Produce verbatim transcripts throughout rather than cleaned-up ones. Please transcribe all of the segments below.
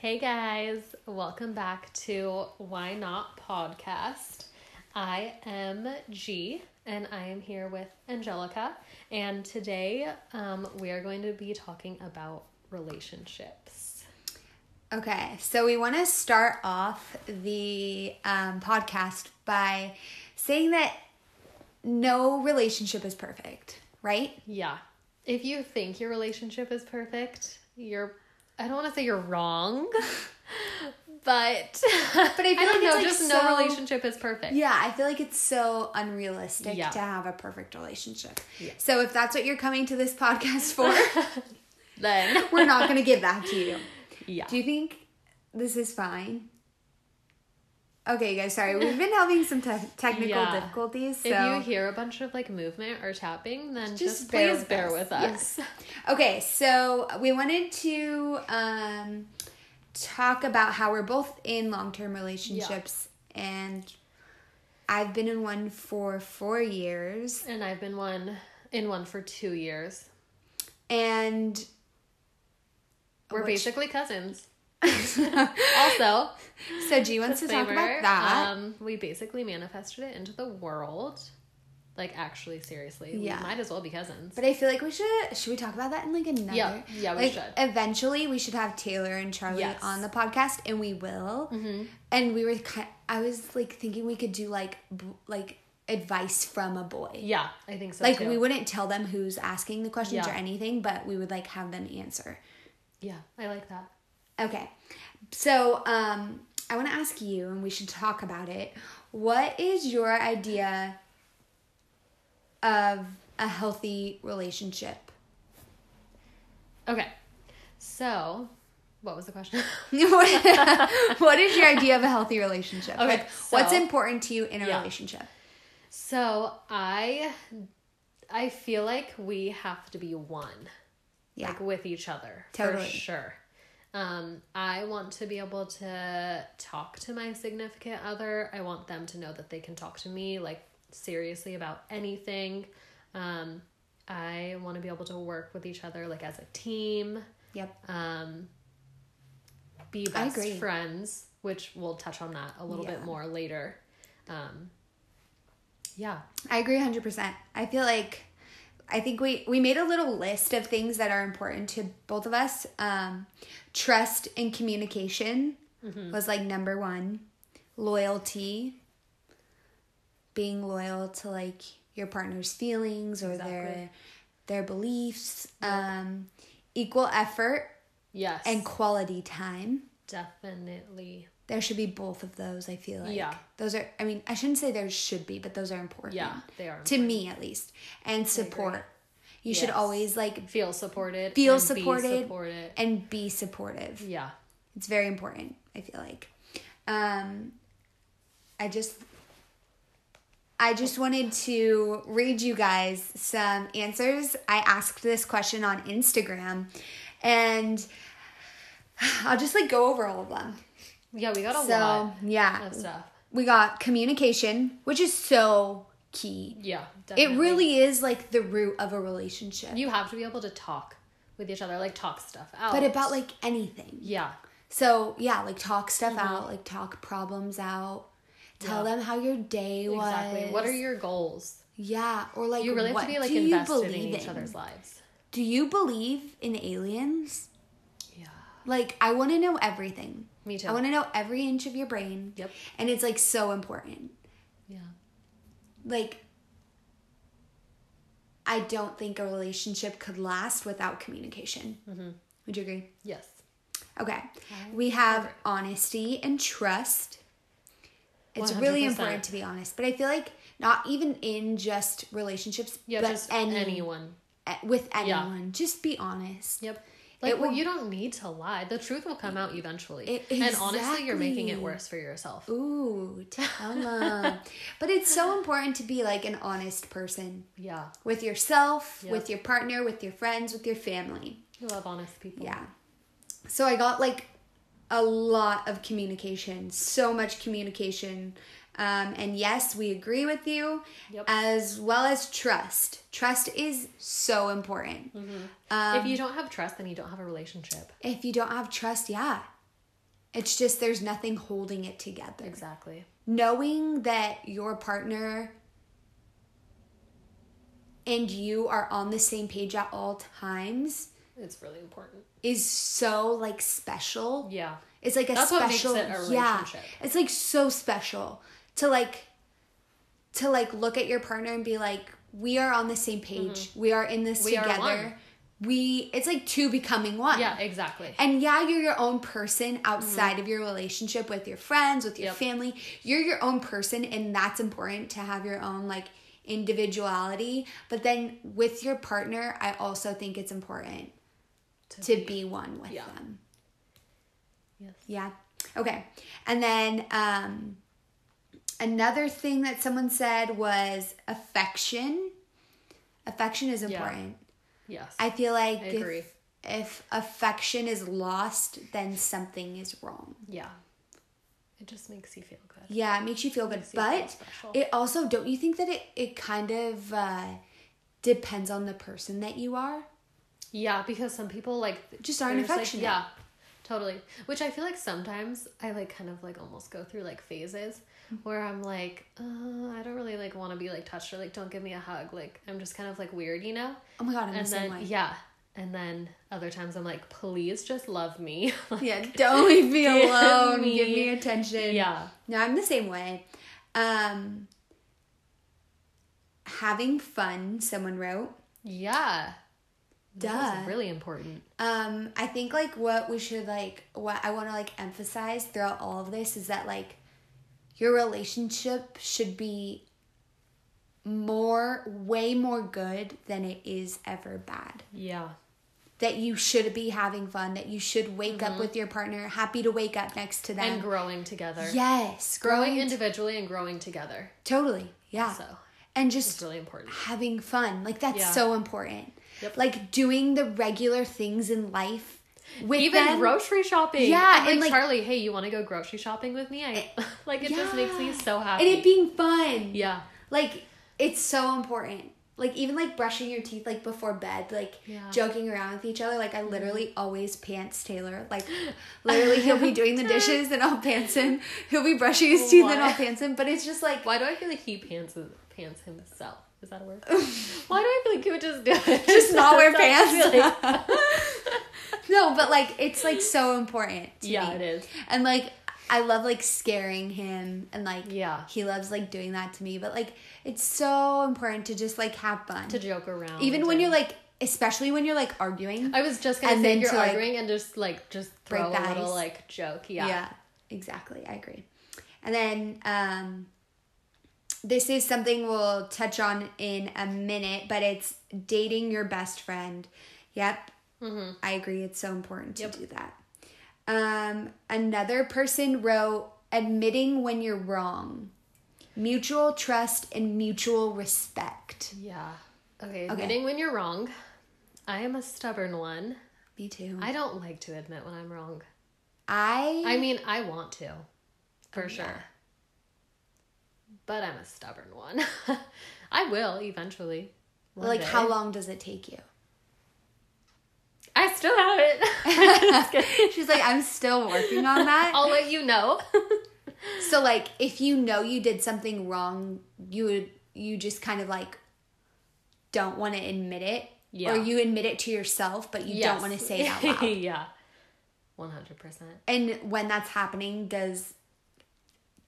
Hey guys, welcome back to Why Not Podcast. I am G and I am here with Angelica, and today um, we are going to be talking about relationships. Okay, so we want to start off the um, podcast by saying that no relationship is perfect, right? Yeah. If you think your relationship is perfect, you're I don't want to say you're wrong, but, but I, feel I don't like know, like just so, no relationship is perfect. Yeah, I feel like it's so unrealistic yeah. to have a perfect relationship. Yeah. So if that's what you're coming to this podcast for, then we're not going to give that to you. Yeah. Do you think this is fine? Okay, guys, sorry. We've been having some te- technical yeah. difficulties. So. If you hear a bunch of, like, movement or tapping, then just, just bear please with bear us. with us. Yes. Okay, so we wanted to um, talk about how we're both in long-term relationships, yeah. and I've been in one for four years. And I've been one in one for two years. And we're which, basically cousins. Also, so G wants to talk about that. Um, we basically manifested it into the world, like actually, seriously. Yeah, we might as well be cousins. But I feel like we should. Should we talk about that in like another? Yeah, yeah, we like, should. Eventually, we should have Taylor and Charlie yes. on the podcast, and we will. Mm-hmm. And we were. Kind of, I was like thinking we could do like like advice from a boy. Yeah, I think so. Like too. We wouldn't tell them who's asking the questions yeah. or anything, but we would like have them answer. Yeah, I like that. Okay, so um, I want to ask you, and we should talk about it, what is your idea of a healthy relationship? Okay, so what was the question? What is your idea of a healthy relationship? Okay, like, so, what's important to you in a yeah. relationship? So I, I feel like we have to be one, yeah. like with each other, totally. For sure. Um, I want to be able to talk to my significant other. I want them to know that they can talk to me, like, seriously about anything. Um, I want to be able to work with each other, like, as a team. Yep. Um, be best friends, which we'll touch on that a little yeah. bit more later. Um, yeah. I agree one hundred percent. I feel like, I think we, we made a little list of things that are important to both of us. Um, trust and communication mm-hmm. was like number one. Loyalty, being loyal to like your partner's feelings or exactly. their their beliefs. Yeah. Um, equal effort. Yes. And quality time. Definitely. There should be both of those, I feel like. Yeah. Those are, I mean, I shouldn't say there should be, but those are important. Yeah, they are. To important. me, at least. And support. You yes. should always, like, feel supported. Feel and supported. Be supported. And be supportive. Yeah. It's very important, I feel like. Um, I just, I just wanted to read you guys some answers. I asked this question on Instagram, and I'll just, like, go over all of them. Yeah, we got a so, lot yeah, of stuff. We got communication, which is so key. Yeah, definitely. It really is like the root of a relationship. You have to be able to talk with each other, like talk stuff out. But about like anything. Yeah. So, yeah, like talk stuff mm-hmm. out, like talk problems out. Tell yeah. them how your day was. Exactly. What are your goals? Yeah, or like you really what have to be like invested in each in? other's lives. Do you believe in aliens? Yeah. Like I want to know everything. Me too. I want to know every inch of your brain. Yep. And it's, like, so important. Yeah. Like, I don't think a relationship could last without communication. Mm-hmm. Would you agree? Yes. Okay. I we have agree. honesty and trust. It's one hundred percent. Really important to be honest. But I feel like not even in just relationships, yeah, but just any, anyone. With anyone. Yeah. Just be honest. Yep. Like, will, well, you don't need to lie. The truth will come out eventually. It, exactly. And honestly, you're making it worse for yourself. Ooh, tell them. But it's so important to be, like, an honest person. Yeah. With yourself, yep. with your partner, with your friends, with your family. You love honest people. Yeah. So I got, like, a lot of communication. So much communication. Um, and, yes, we agree with you. Yep. As well as trust. Trust is so important. Mm-hmm. Um, if you don't have trust, then you don't have a relationship. If you don't have trust, yeah. It's just there's nothing holding it together. Exactly. Knowing that your partner and you are on the same page at all times. It's really important. Is so, like, special. Yeah. It's, like, a That's special... That's what makes it a relationship. Yeah. It's, like, so special to, like, to, like, look at your partner and be, like, we are on the same page. Mm-hmm. We are in this we together. Are one. We... It's, like, two becoming one. Yeah, exactly. And, yeah, you're your own person outside mm-hmm. of your relationship with your friends, with your yep. family. You're your own person, and that's important to have your own, like, individuality. But then with your partner, I also think it's important to, to be, be one with yeah. them. Yes. Yeah. Okay. And then um, another thing that someone said was affection. Affection is important. Yeah. Yes. I feel like I if, agree. if affection is lost, then something is wrong. Yeah. It just makes you feel good. Yeah, it makes you feel good. You but feel it also, don't you think that it, it kind of uh, depends on the person that you are? Yeah, because some people, like... Just aren't affectionate. Like, yeah, totally. Which I feel like sometimes I, like, kind of, like, almost go through, like, phases where I'm, like, uh, I don't really, like, want to be, like, touched or, like, don't give me a hug. Like, I'm just kind of, like, weird, you know? Oh, my God, I'm and the same then, way. Yeah. And then other times I'm like, please just love me. Like, yeah, don't leave me alone. Me. Give me attention. Yeah. No, I'm the same way. Um, having fun, someone wrote. Yeah. Duh. That's really important. Um, I think, like, what we should, like, what I want to, like, emphasize throughout all of this is that, like, your relationship should be more, way more good than it is ever bad. Yeah. That you should be having fun, that you should wake mm-hmm. up with your partner, happy to wake up next to them. And growing together. Yes. Growing, growing individually and growing together. Totally. Yeah. So. And just it's really important. Having fun. Like, that's yeah. so important. Yep. Like, doing the regular things in life with Even them. Grocery shopping. Yeah. And, like, and like, Charlie, hey, you want to go grocery shopping with me? I it, Like, it yeah. just makes me so happy. And it being fun. Yeah. Like, it's so important. Like, even, like, brushing your teeth, like, before bed, like, yeah. joking around with each other. Like, I literally always pants Taylor. Like, literally, he'll be doing the dishes, and I'll pants him. He'll be brushing his teeth, and I'll pants him. But it's just, like... Why do I feel like he pants, pants himself? Is that a word? Why do I feel like he would just do it? Just not wear pants? Like... No, but, like, it's, like, so important to yeah, me. It is. And, like... I love, like, scaring him, and, like, yeah. he loves, like, doing that to me. But, like, it's so important to just, like, have fun. To joke around. Even when you're, like, especially when you're, like, arguing. I was just going to say you're arguing and just, like, just throw a little, like, joke. Yeah. Yeah, exactly. I agree. And then um, this is something we'll touch on in a minute, but it's dating your best friend. Yep. Mm-hmm. I agree. It's so important to yep. do that. Um, another person wrote, admitting when you're wrong, mutual trust and mutual respect. Yeah. Okay. okay. Admitting when you're wrong. I am a stubborn one. Me too. I don't like to admit when I'm wrong. I, I mean, I want to, for oh, sure. Yeah. But I'm a stubborn one. I will eventually. Like, day. How long does it take you? I still have it. She's like, I'm still working on that. I'll let you know. So, like, if you know you did something wrong, you would, you just kind of, like, don't want to admit it. Yeah. Or you admit it to yourself, but you yes. don't want to say it out loud. Yeah. one hundred percent. And when that's happening, does,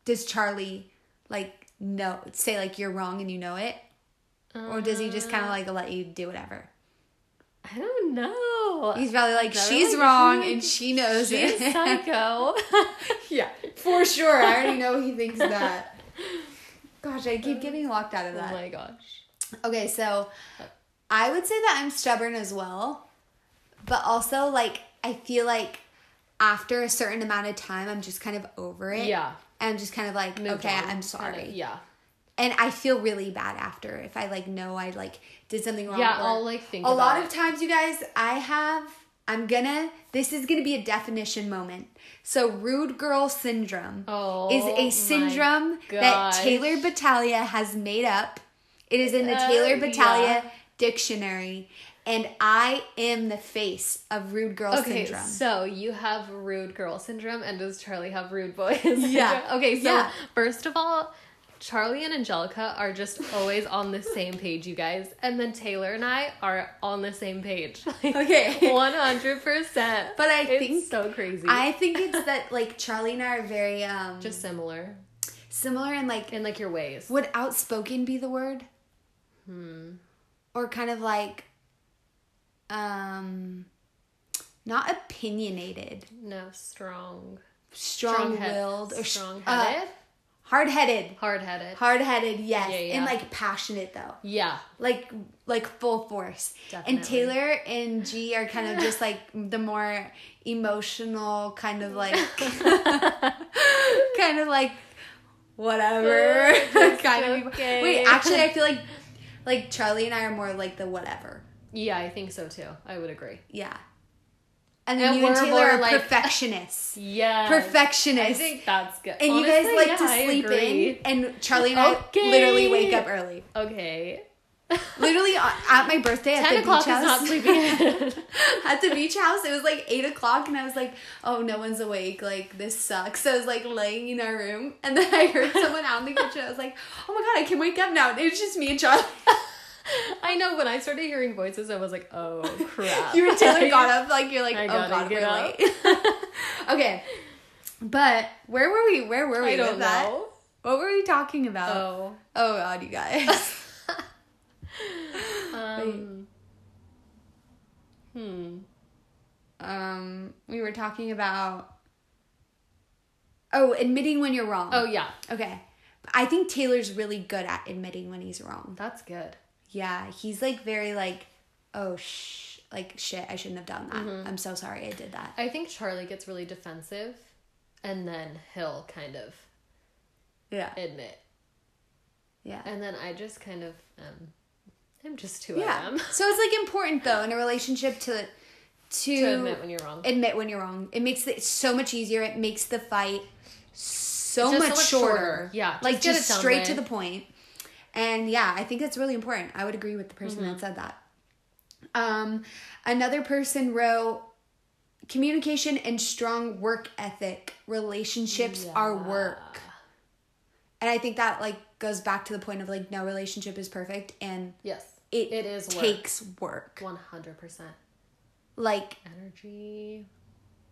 does Charlie, like, know, say, like, you're wrong and you know it? Uh, or does he just kind of, like, let you do whatever? I don't know. He's probably like, she's wrong and she knows it. She's psycho. Yeah, for sure. I already know he thinks that. Gosh, I keep getting locked out of that. Oh my gosh. Okay, so I would say that I'm stubborn as well. But also, like, I feel like after a certain amount of time, I'm just kind of over it. Yeah. And I'm just kind of like, okay, I'm sorry. Yeah. And I feel really bad after if I, like, know I, like, did something wrong. Yeah, I'll, like, think about it. A lot of times, you guys, I have, I'm gonna, this is gonna be a definition moment. So, rude girl syndrome oh, is a syndrome that Taylor Battaglia has made up. It is in the uh, Taylor Battaglia yeah. dictionary. And I am the face of rude girl okay, syndrome. Okay, so you have rude girl syndrome, and does Charlie have rude boy syndrome? Yeah. Okay, so yeah. First of all, Charlie and Angelica are just always on the same page, you guys. And then Taylor and I are on the same page. Like, okay. one hundred percent. But I it's think... It's so crazy. I think it's that, like, Charlie and I are very... Um, just similar. Similar in, like... In, like, your ways. Would outspoken be the word? Hmm. Or kind of, like... Um, not opinionated. No, strong. Strong-willed. Strong-headed. Strong-headed? Uh, hard-headed. Hard-headed. Hard-headed, yes. Yeah, yeah. And, like, passionate, though. Yeah. Like, like full force. Definitely. And Taylor and G are kind of just, like, the more emotional, kind of, like, kind of, like, whatever. kind okay. of. Wait, actually, I feel like, like, Charlie and I are more like the whatever. Yeah, I think so too. I would agree. Yeah. And then and you and Taylor are like, perfectionists. Yeah. Perfectionists. I think that's good. And honestly, you guys like yeah, to sleep in. And Charlie and okay. I literally wake up early. Okay. Literally at my birthday at the beach house. ten o'clock is not sleeping. At the beach house, it was like eight o'clock, and I was like, oh, no one's awake. Like, this sucks. So I was like laying in our room, and then I heard someone out in the kitchen. I was like, oh my God, I can wake up now. And it was just me and Charlie. I know, when I started hearing voices, I was like, oh, crap. You and Taylor got up, like, you're like, I oh, God, we're up. late. Okay. But where were we? Where were we I don't with know. That? What were we talking about? Oh. Oh, God, you guys. um, hmm. Um, we were talking about, oh, admitting when you're wrong. Oh, yeah. Okay. I think Taylor's really good at admitting when he's wrong. That's good. Yeah, he's, like, very, like, oh, sh- like, shit, I shouldn't have done that. Mm-hmm. I'm so sorry I did that. I think Charlie gets really defensive, and then he'll kind of yeah. admit. Yeah. And then I just kind of, um, I'm just who yeah. I am. So it's, like, important, though, in a relationship to, to... To admit when you're wrong. Admit when you're wrong. It makes it so much easier. It makes the fight so, much, so much shorter. shorter. Yeah. Just like, just, just straight way. to the point. And yeah, I think that's really important. I would agree with the person mm-hmm. that said that. Um, another person wrote, communication and strong work ethic. Relationships yeah. are work. And I think that, like, goes back to the point of, like, no relationship is perfect. And yes, it, it is takes work. work. one hundred percent. Like. Energy.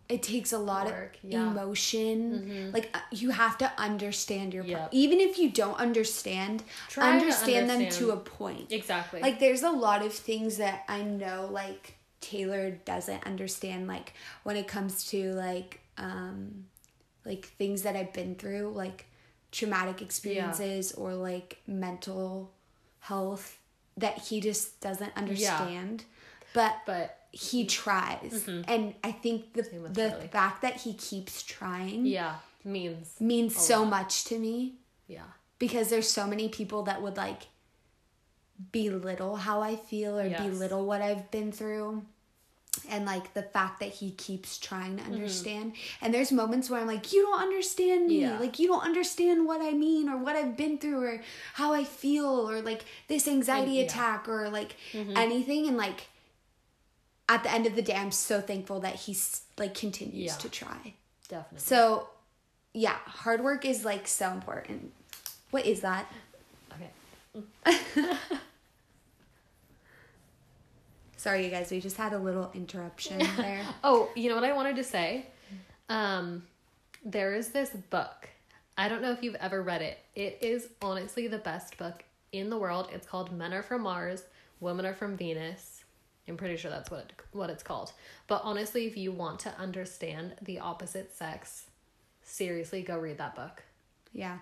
It takes a lot work, of yeah. emotion. Mm-hmm. Like, uh, you have to understand your yep. per- even if you don't understand, Try understand, to understand them to a point. Exactly. Like, there's a lot of things that I know, like, Taylor doesn't understand, like, when it comes to, like, um, like, things that I've been through, like, traumatic experiences yeah. or, like, mental health that he just doesn't understand. Yeah. But... but he tries, mm-hmm. and I think the the Charlie. fact that he keeps trying, yeah, means means so lot. much to me. Yeah, because there's so many people that would, like, belittle how I feel or yes. belittle what I've been through, and, like, the fact that he keeps trying to understand. Mm-hmm. And there's moments where I'm like, you don't understand me, yeah. like, you don't understand what I mean or what I've been through or how I feel or, like, this anxiety and, attack yeah. or, like, mm-hmm. anything, and, like. At the end of the day, I'm so thankful that he's, like, continues yeah, to try. Definitely. So, yeah, hard work is, like, so important. What is that? Okay. Sorry, you guys. We just had a little interruption there. Oh, you know what I wanted to say? Um, there is this book. I don't know if you've ever read it. It is honestly the best book in the world. It's called Men Are From Mars, Women Are From Venus. I'm pretty sure that's what it, what it's called. But honestly, if you want to understand the opposite sex, seriously, go read that book. Yeah.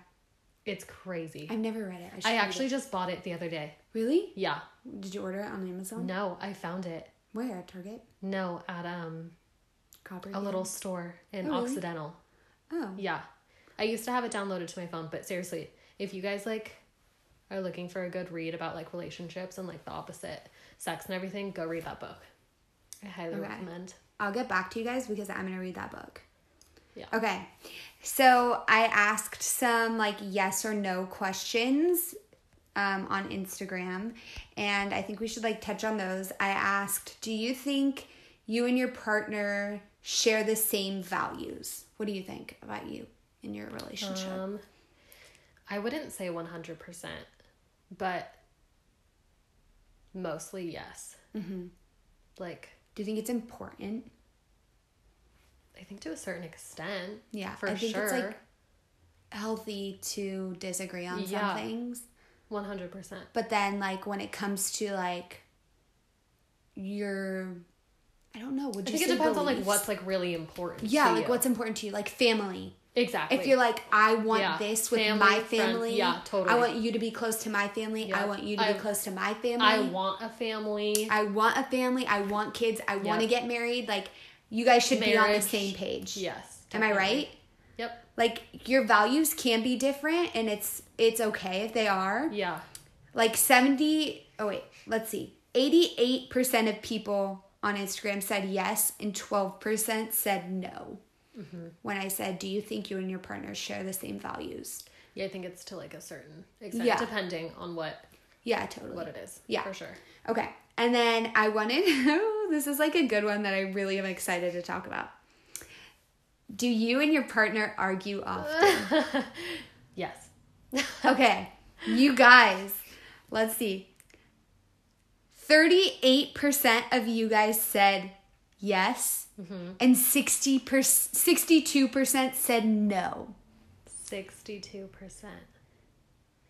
It's crazy. I've never read it. I, I actually it. just bought it the other day. Really? Yeah. Did you order it on Amazon? No, I found it. Where? At Target? No, at um, Copperfield? A little store in oh, Occidental. Really? Oh. Yeah. I used to have it downloaded to my phone, but seriously, if you guys, like, are looking for a good read about, like, relationships and, like, the opposite sex and everything, go read that book. I highly okay. recommend. I'll get back to you guys because I'm going to read that book. Yeah. Okay. So I asked some, like, yes or no questions um, on Instagram, and I think we should like touch on those. I asked, do you think you and your partner share the same values? What do you think about you in your relationship? Um, I wouldn't say one hundred percent, but mostly yes. Mm-hmm. Like, do you think it's important? I think to a certain extent. Yeah, for sure. I think sure. It's like healthy to disagree on yeah, some things. one hundred percent. But then like when it comes to like your, I don't know, would I you think say it depends beliefs? On like what's like really important yeah, to like you. What's important to you, like family. Exactly. If you're like, I want yeah. this with family, my family. Friends. Yeah, totally. I want you to be close to my family. Yep. I want you to I, be close to my family. I want a family. I want a family. I want kids. I yep. want to get married. Like, you guys should Marriage. Be on the same page. Yes. Definitely. Am I right? Yep. Like, your values can be different, and it's it's okay if they are. Yeah. Like, seventy... Oh, wait. Let's see. eighty-eight percent of people on Instagram said yes, and twelve percent said no. Mm-hmm. When I said, do you think you and your partner share the same values? Yeah, I think it's to like a certain extent, yeah. depending on what yeah, totally. What it is. Yeah. For sure. Okay. And then I wanted, oh, this is like a good one that I really am excited to talk about. Do you and your partner argue often? Yes. Okay. You guys, let's see. thirty-eight percent of you guys said yes. Mm-hmm. And sixty per sixty-two percent said no. sixty-two percent.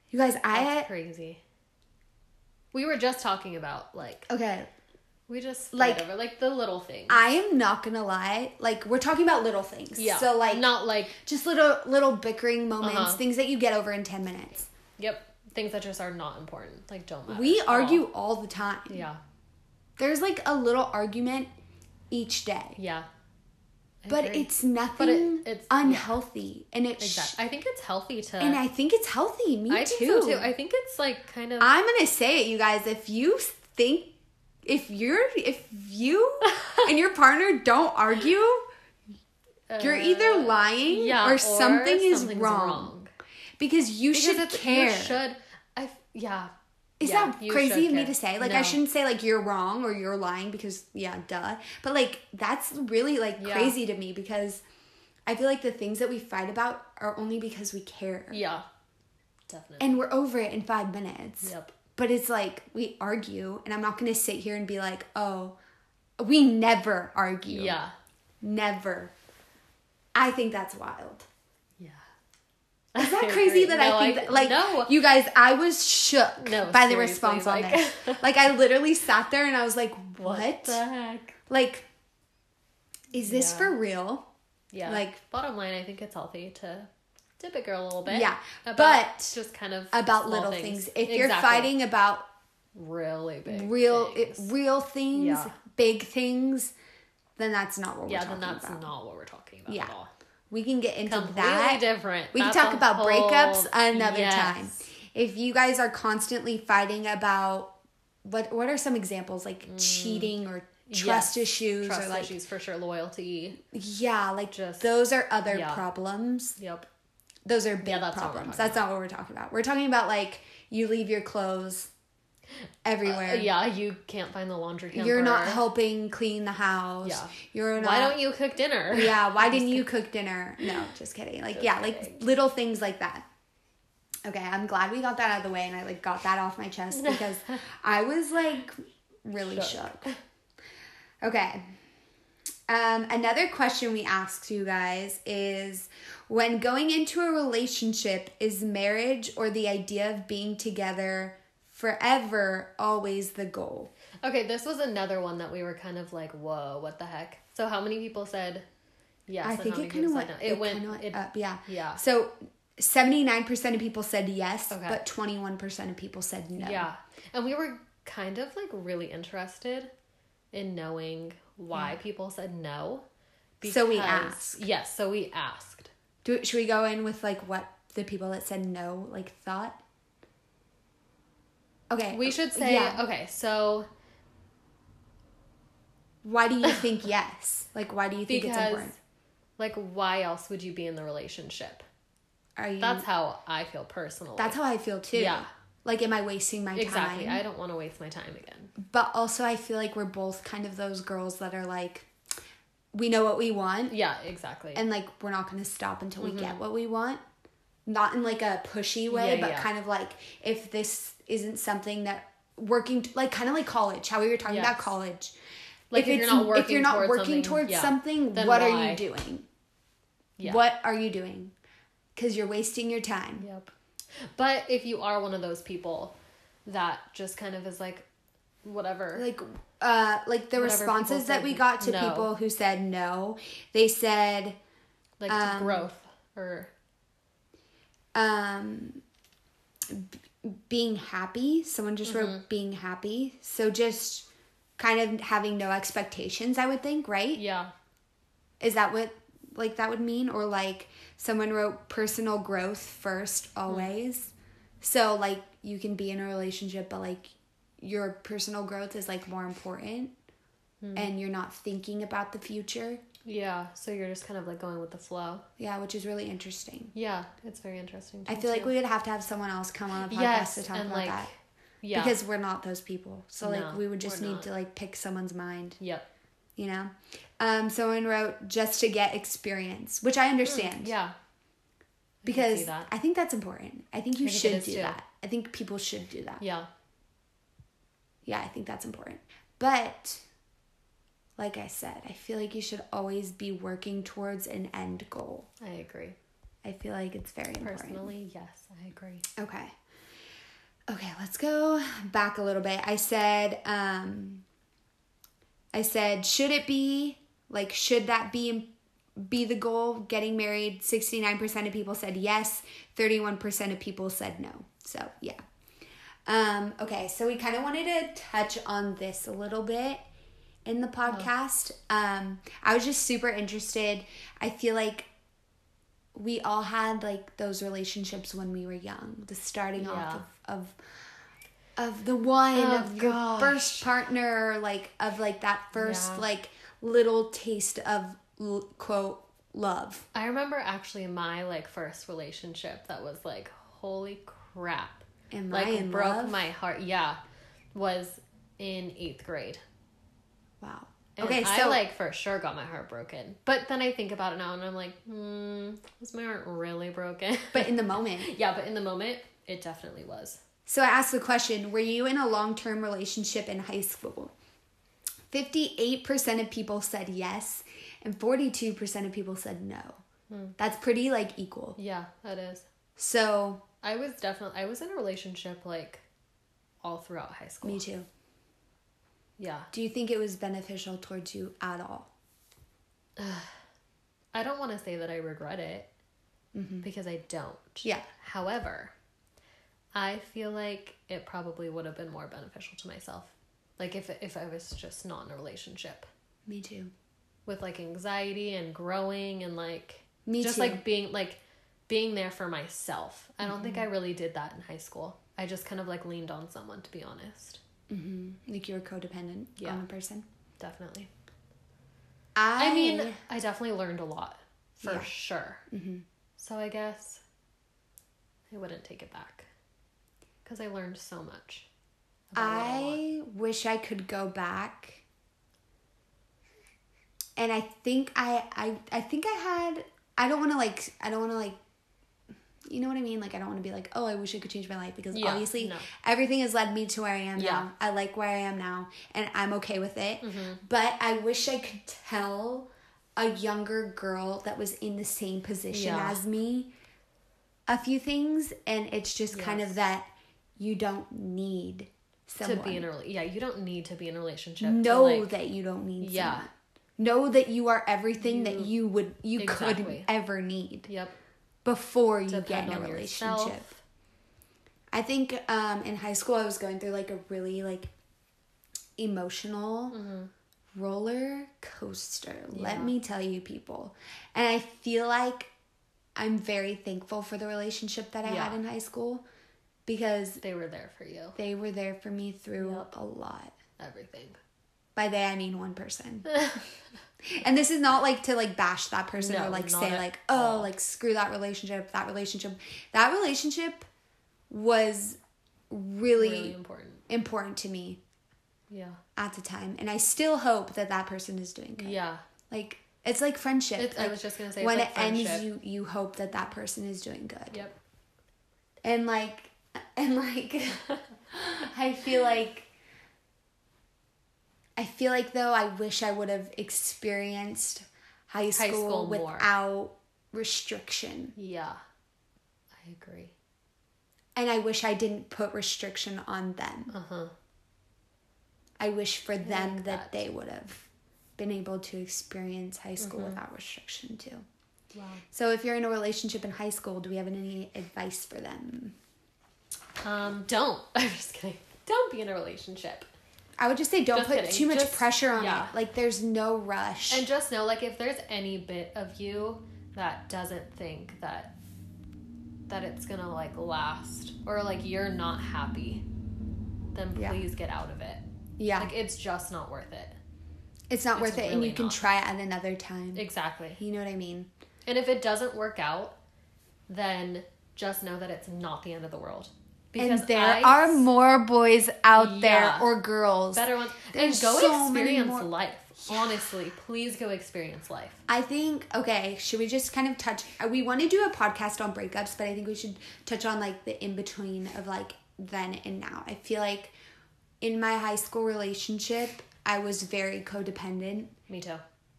You guys, That's I... That's crazy. We were just talking about, like... Okay. We just... Like, over, like, the little things. I am not gonna lie. Like, we're talking about little things. Yeah. So, like... Not, like... Just little little bickering moments. Uh-huh. Things that you get over in ten minutes. Yep. Things that just are not important. Like, don't matter. We argue all. all the time. Yeah. There's, like, a little argument... each day. Yeah. I but agree. It's nothing but it, it's, unhealthy. Yeah. And it's... Exactly. I think it's healthy to... And I think it's healthy. Me I too. I think so too. I think it's like kind of... I'm going to say it, you guys. If you think... If you're... If you and your partner don't argue, uh, you're either lying yeah, or, or something is wrong. wrong. Because you because should care. You should... I, yeah. Is yeah, that crazy of care. Me to say? Like, no. I shouldn't say, like, you're wrong or you're lying because, yeah, duh. But, like, that's really, like, yeah. crazy to me because I feel like the things that we fight about are only because we care. Yeah, definitely. And we're over it in five minutes. Yep. But it's, like, we argue, and I'm not going to sit here and be like, oh, we never argue. Yeah. Never. I think that's wild. Is that crazy that no, I think that, like, no. you guys, I was shook no, by the response like, on this. Like, I literally sat there and I was like, what? What the heck? Like, is this yeah. for real? Yeah. Like, bottom line, I think it's healthy to dip a girl a little bit. Yeah. But just kind of about little things. things. If exactly. you're fighting about really big real, things, it, real things yeah. big things, then that's not what yeah, we're talking about. Yeah, then that's not what we're talking about yeah. at all. We can get into Completely that. Different. We That's can talk about whole... breakups another yes. time. If you guys are constantly fighting about what what are some examples like mm. cheating or trust yes. issues trust or like issues for sure loyalty. Yeah, like just those are other yeah. problems. Yep. Those are big yeah, that's problems. That's not what we're talking about. We're talking about like you leave your clothes everywhere. Uh, yeah, you can't find the laundry hamper. You're not helping clean the house. Yeah. You're not, why don't you cook dinner? Yeah, why didn't you cook dinner? No, just kidding. Like, just yeah, kidding. Like little things like that. Okay, I'm glad we got that out of the way and I like got that off my chest because I was like really shook. shook. Okay. Um, another question we asked you guys is, when going into a relationship, is marriage or the idea of being together forever always the goal? Okay, this was another one that we were kind of like, whoa, what the heck? So how many people said yes? I think it kind of went, no? it it went, went it, up, yeah. yeah. So seventy-nine percent of people said yes, okay. but twenty-one percent of people said no. Yeah, and we were kind of like really interested in knowing why yeah. people said no. Because, so we asked. Yes, so we asked. Do, should we go in with like what the people that said no like thought? Okay. We should say, yeah. okay, so. Why do you think yes? Like, why do you think because, it's important? Like, why else would you be in the relationship? Are you, that's how I feel personally. That's how I feel, too. Yeah. Like, am I wasting my exactly. time? Exactly. I don't want to waste my time again. But also, I feel like we're both kind of those girls that are like, we know what we want. Yeah, exactly. And like, we're not going to stop until mm-hmm. we get what we want. Not in like a pushy way, yeah, but yeah. kind of like, if this isn't something that working, t- like kind of like college, how we were talking yes. about college. Like, if, if, you're, not if you're not towards working towards something, yeah. what why? are you doing? Yeah. What are you doing? Because you're wasting your time. Yep. But if you are one of those people that just kind of is like, whatever. Like, uh, like the responses that we got to no. people who said no, they said, like um, growth or um, b- being happy. Someone just mm-hmm. wrote being happy. So just kind of having no expectations, I would think, right? Yeah. Is that what like that would mean? Or like someone wrote personal growth first always. Mm. So like you can be in a relationship, but like your personal growth is like more important mm. and you're not thinking about the future. Yeah. So you're just kind of like going with the flow. Yeah. Which is really interesting. Yeah. It's very interesting. I feel too. like we would have to have someone else come on a podcast yes, to talk and about like, that. Yeah. Because we're not those people. So no, like we would just need not. to like pick someone's mind. Yep. You know? Um, someone wrote just to get experience, which I understand. Mm, yeah. Because I, I think that's important. I think you I think should do too. that. I think people should do that. Yeah. Yeah, I think that's important. But like I said, I feel like you should always be working towards an end goal. I agree. I feel like it's very important. Personally, yes, I agree. Okay. Okay, let's go back a little bit. I said, um, I said, should it be, like, should that be be the goal, getting married? sixty-nine percent of people said yes. thirty-one percent of people said no. So, yeah. Um, okay, so we kind of wanted to touch on this a little bit in the podcast. Oh. Um, I was just super interested. I feel like we all had, like, those relationships when we were young. The starting yeah. off of, of of the one, oh, of gosh. your first partner, like, of, like, that first, yeah. like, little taste of, l- quote, love. I remember, actually, my, like, first relationship that was, like, holy crap. Am like, I in broke love? my heart. Yeah. Was in eighth grade. Wow. And okay, so I like for sure got my heart broken. But then I think about it now and I'm like, hmm, was my heart really broken? But in the moment. yeah, but in the moment, it definitely was. So I asked the question, were you in a long-term relationship in high school? fifty-eight percent of people said yes, and forty-two percent of people said no. Hmm. That's pretty, like, equal. Yeah, that is. So I was definitely, I was in a relationship, like, all throughout high school. Me too. Yeah. Do you think it was beneficial towards you at all? I don't want to say that I regret it mm-hmm. because I don't. Yeah. However, I feel like it probably would have been more beneficial to myself. Like if if I was just not in a relationship. Me too. With like anxiety and growing and like Me just too. like being like being there for myself. I don't mm-hmm. think I really did that in high school. I just kind of like leaned on someone, to be honest. Mm-hmm. Like you were codependent yeah. on a person. Definitely. I I mean, I definitely learned a lot for yeah. sure. Mm-hmm. So I guess I wouldn't take it back because I learned so much. I, I wish I could go back. And I think I I, I think I had I don't want to like I don't want to like you know what I mean? Like, I don't want to be like, oh, I wish I could change my life. Because yeah, obviously, no. everything has led me to where I am yeah. now. I like where I am now. And I'm okay with it. Mm-hmm. But I wish I could tell a younger girl that was in the same position yeah. as me a few things. And it's just yes. kind of that you don't need someone. To be in a, yeah, you don't need to be in a relationship. Know like, that you don't need yeah. someone. Know that you are everything you, that you would you exactly. could ever need. Yep. Before you get in a relationship. Yourself. I think um, in high school I was going through like a really like emotional mm-hmm. roller coaster. Yeah. Let me tell you, people. And I feel like I'm very thankful for the relationship that I yeah. had in high school because they were there for you. They were there for me through yep. a lot. Everything. By they, I mean one person. And this is not, like, to, like, bash that person no, or, like, say, like, oh, all. like, screw that relationship, that relationship. That relationship was really, really important. important to me. Yeah. At the time. And I still hope that that person is doing good. Yeah. Like, it's like friendship. It's, like, I was just going to say, when it's like it friendship. ends, you, you hope that that person is doing good. Yep. And like, and like, I feel like, I feel like though, I wish I would have experienced high school, high school without more. restriction. Yeah. I agree. And I wish I didn't put restriction on them. Uh-huh. I wish for I them like that, that they would have been able to experience high school mm-hmm. without restriction too. Wow. So if you're in a relationship in high school, do we have any advice for them? Um, don't. I'm just kidding. Don't be in a relationship. I would just say don't just put kidding. too much just, pressure on yeah. it. Like, there's no rush. And just know, like, if there's any bit of you that doesn't think that that it's going to, like, last or, like, you're not happy, then please yeah. get out of it. Yeah. Like, it's just not worth it. It's not it's worth it, really and you can not. try it at another time. Exactly. You know what I mean? And if it doesn't work out, then just know that it's not the end of the world. Because and there I, are more boys out yeah, there, or girls. Better ones. There's and go so experience life. Yeah. Honestly, please go experience life. I think, okay, should we just kind of touch... We want to do a podcast on breakups, but I think we should touch on, like, the in-between of, like, then and now. I feel like in my high school relationship, I was very codependent. Me too.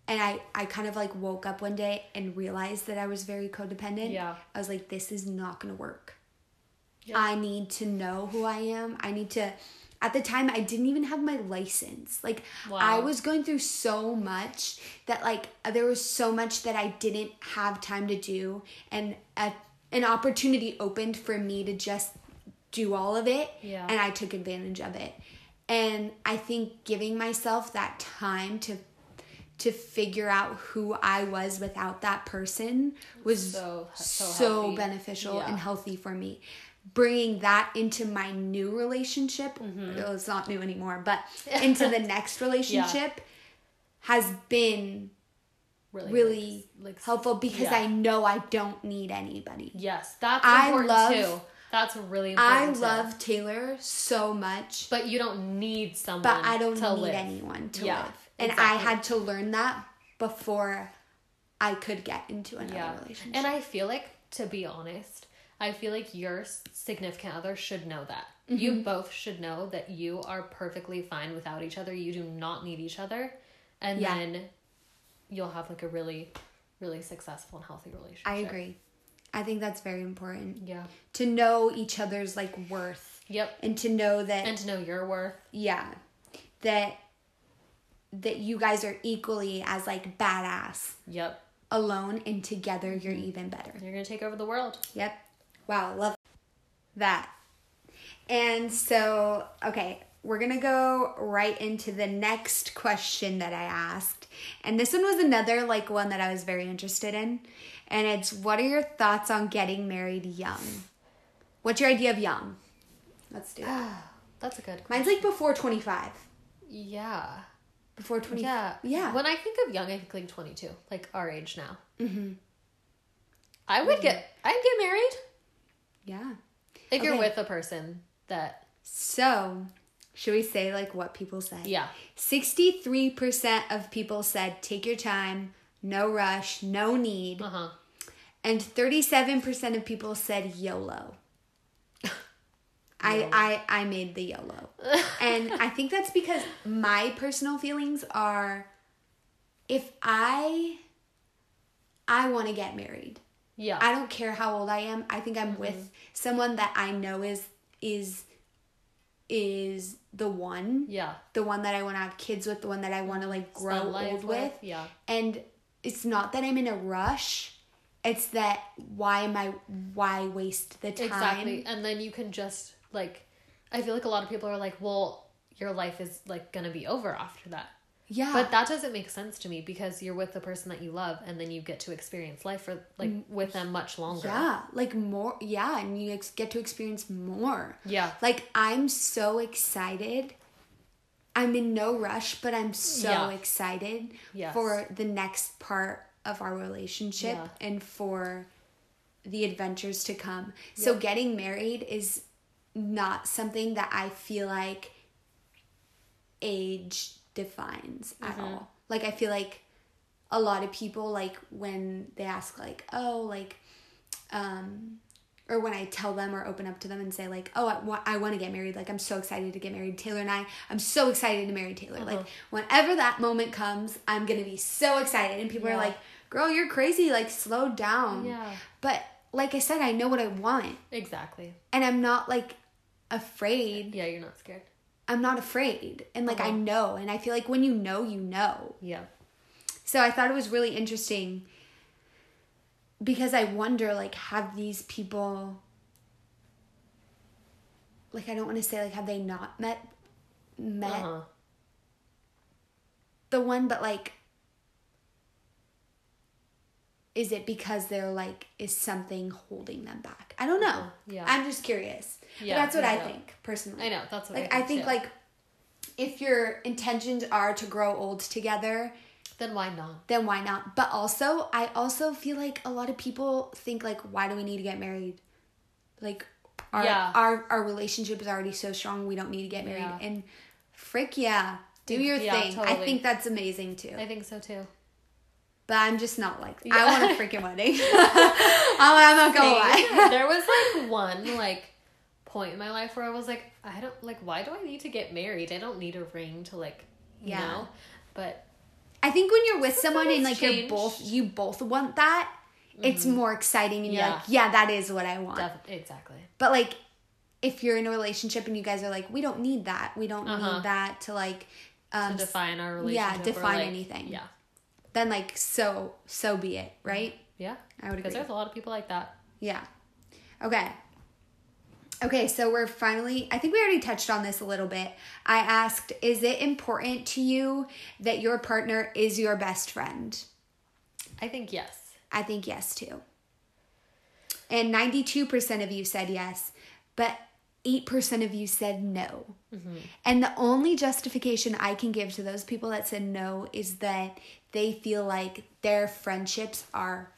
And I, I kind of, like, woke up one day and realized that I was very codependent. Yeah. I was like, this is not going to work. Yeah. I need to know who I am. I need to... At the time, I didn't even have my license. Like, wow. I was going through so much that, like, there was so much that I didn't have time to do. And a, an opportunity opened for me to just do all of it. Yeah. And I took advantage of it. And I think giving myself that time to to figure out who I was without that person was so, so, so beneficial yeah. and healthy for me. Bringing that into my new relationship, mm-hmm. well, it's not new anymore, but into the next relationship yeah. has been really, really like, like, helpful because yeah. I know I don't need anybody. Yes, that's I important love, too. That's really important. I too. love Taylor so much. But you don't need someone But I don't to need live. anyone to yeah, live. And exactly. I had to learn that before I could get into another yeah. relationship. And I feel like, to be honest, I feel like your significant other should know that. Mm-hmm. You both should know that you are perfectly fine without each other. You do not need each other. And yeah. then you'll have like a really, really successful and healthy relationship. I agree. I think that's very important. Yeah. To know each other's like worth. Yep. And to know that. And to know your worth. Yeah. That, that you guys are equally as like badass. Yep. Alone and together you're even better. You're going to take over the world. Yep. Wow, love that. And so, okay, we're going to go right into the next question that I asked. And this one was another, like, one that I was very interested in. And it's, what are your thoughts on getting married young? What's your idea of young? Let's do it. Oh, that's a good question. Mine's, like, before twenty-five. Yeah. Before twenty. Yeah. Yeah. When I think of young, I think, like, twenty-two. Like, our age now. Mm-hmm. I would mm-hmm. get, I'd get married. Yeah. If okay. you're with a person that... So, should we say, like, what people said? Yeah. sixty-three percent of people said, take your time, no rush, no need. Uh-huh. And thirty-seven percent of people said YOLO. YOLO. I, I, I made the YOLO. And I think that's because my personal feelings are, if I... I want to get married. Yeah. I don't care how old I am. I think I'm mm-hmm. with someone that I know is is is the one. Yeah. The one that I want to have kids with, the one that I want to like grow old with. with. Yeah. And it's not that I'm in a rush. It's that why am I why waste the time? Exactly. And then you can just like I feel like a lot of people are like, "Well, your life is like going to be over after that." Yeah. But that doesn't make sense to me because you're with the person that you love and then you get to experience life for like with them much longer. Yeah. Like more. Yeah. And you ex- get to experience more. Yeah. Like I'm so excited. I'm in no rush, but I'm so yeah. excited yes. for the next part of our relationship yeah. and for the adventures to come. Yep. So getting married is not something that I feel like age defines mm-hmm. at all. Like, I feel like a lot of people, like, when they ask, like, oh, like, um, or when I tell them or open up to them and say, like, oh, I, wa- I want to get married. Like, I'm so excited to get married. Taylor and I, I'm so excited to marry Taylor. Uh-huh. Like, whenever that moment comes, I'm going to be so excited. And people yeah. are like, girl, you're crazy. Like, slow down. Yeah. But, like I said, I know what I want. Exactly. And I'm not, like, afraid. Yeah, you're not scared. I'm not afraid. And, like, uh-huh. I know. And I feel like when you know, you know. Yeah. So I thought it was really interesting because I wonder, like, have these people, like, I don't want to say, like, have they not met, met uh-huh. the one, but, like, is it because they're, like, is something holding them back? I don't know. Yeah. I'm just curious. Yeah. But that's what I, I think, personally. I know. That's what like, I think. I think, yeah. like, if your intentions are to grow old together... Then why not? Then why not? But also, I also feel like a lot of people think, like, why do we need to get married? Like, our yeah. our, our relationship is already so strong, we don't need to get married. Yeah. And frick yeah, do your yeah, thing. Totally. I think that's amazing, too. I think so, too. But I'm just not like that. Yeah. I want a freaking wedding. I'm not going to lie. There was, like, one, like, point in my life where I was like, I don't, like, why do I need to get married? I don't need a ring to, like, you yeah. know? But... I think when you're with someone and, like, you're both, you both want that, mm-hmm. it's more exciting and yeah. you're like, yeah, that is what I want. Def- exactly. But, like, if you're in a relationship and you guys are like, we don't need that. We don't uh-huh. need that to, like... Um, to define our relationship. Yeah, define or, like, anything. Yeah. Then, like, so, so be it, right? Yeah. I would agree. Because there's a lot of people like that. Yeah. Okay. Okay, so we're finally, I think we already touched on this a little bit. I asked, is it important to you that your partner is your best friend? I think yes. I think yes, too. And ninety-two percent of you said yes, but eight percent of you said no. Mm-hmm. And the only justification I can give to those people that said no is that they feel like their friendships are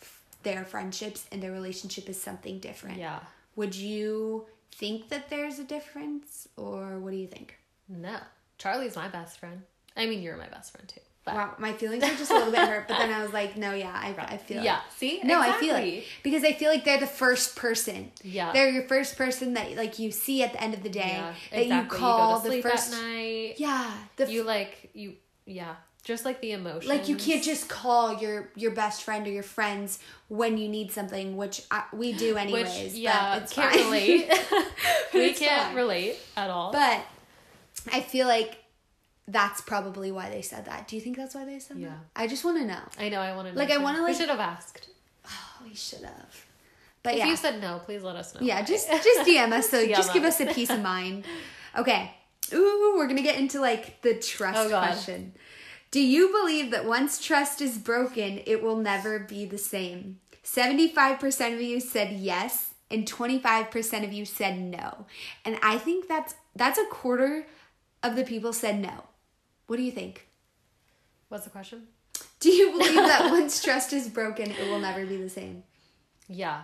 their friendships and their relationship is something different. Yeah. Would you... think that there's a difference, or what do you think? No. Charlie's my best friend. I mean, you're my best friend, too. But. Wow, my feelings are just a little bit hurt, but then I was like, no, yeah, I, I feel yeah. it. Yeah, see? No, exactly. I feel it. Because I feel like they're the first person. Yeah. They're your first person that, like, you see at the end of the day. Yeah, that exactly. you call you go to sleep the first... at night. Yeah. The f- you, like, you, yeah. Just, like, the emotions. Like, you can't just call your, your best friend or your friends when you need something, which I, we do anyways. Which, yeah, but it's can't fine. relate. we it's can't fine. relate at all. But I feel like that's probably why they said that. Do you think that's why they said yeah. that? I just want to know. I know, I want to know. Like, too. I want to, like... We should have asked. Oh, we should have. But, if yeah. If you said no, please let us know. Yeah, just, just D M us. So just, just give us a peace of mind. Okay. Ooh, we're going to get into, like, the trust oh, question. Do you believe that once trust is broken, it will never be the same? seventy-five percent of you said yes, and twenty-five percent of you said no. And I think that's that's a quarter of the people said no. What do you think? What's the question? Do you believe that once trust is broken, it will never be the same? Yeah,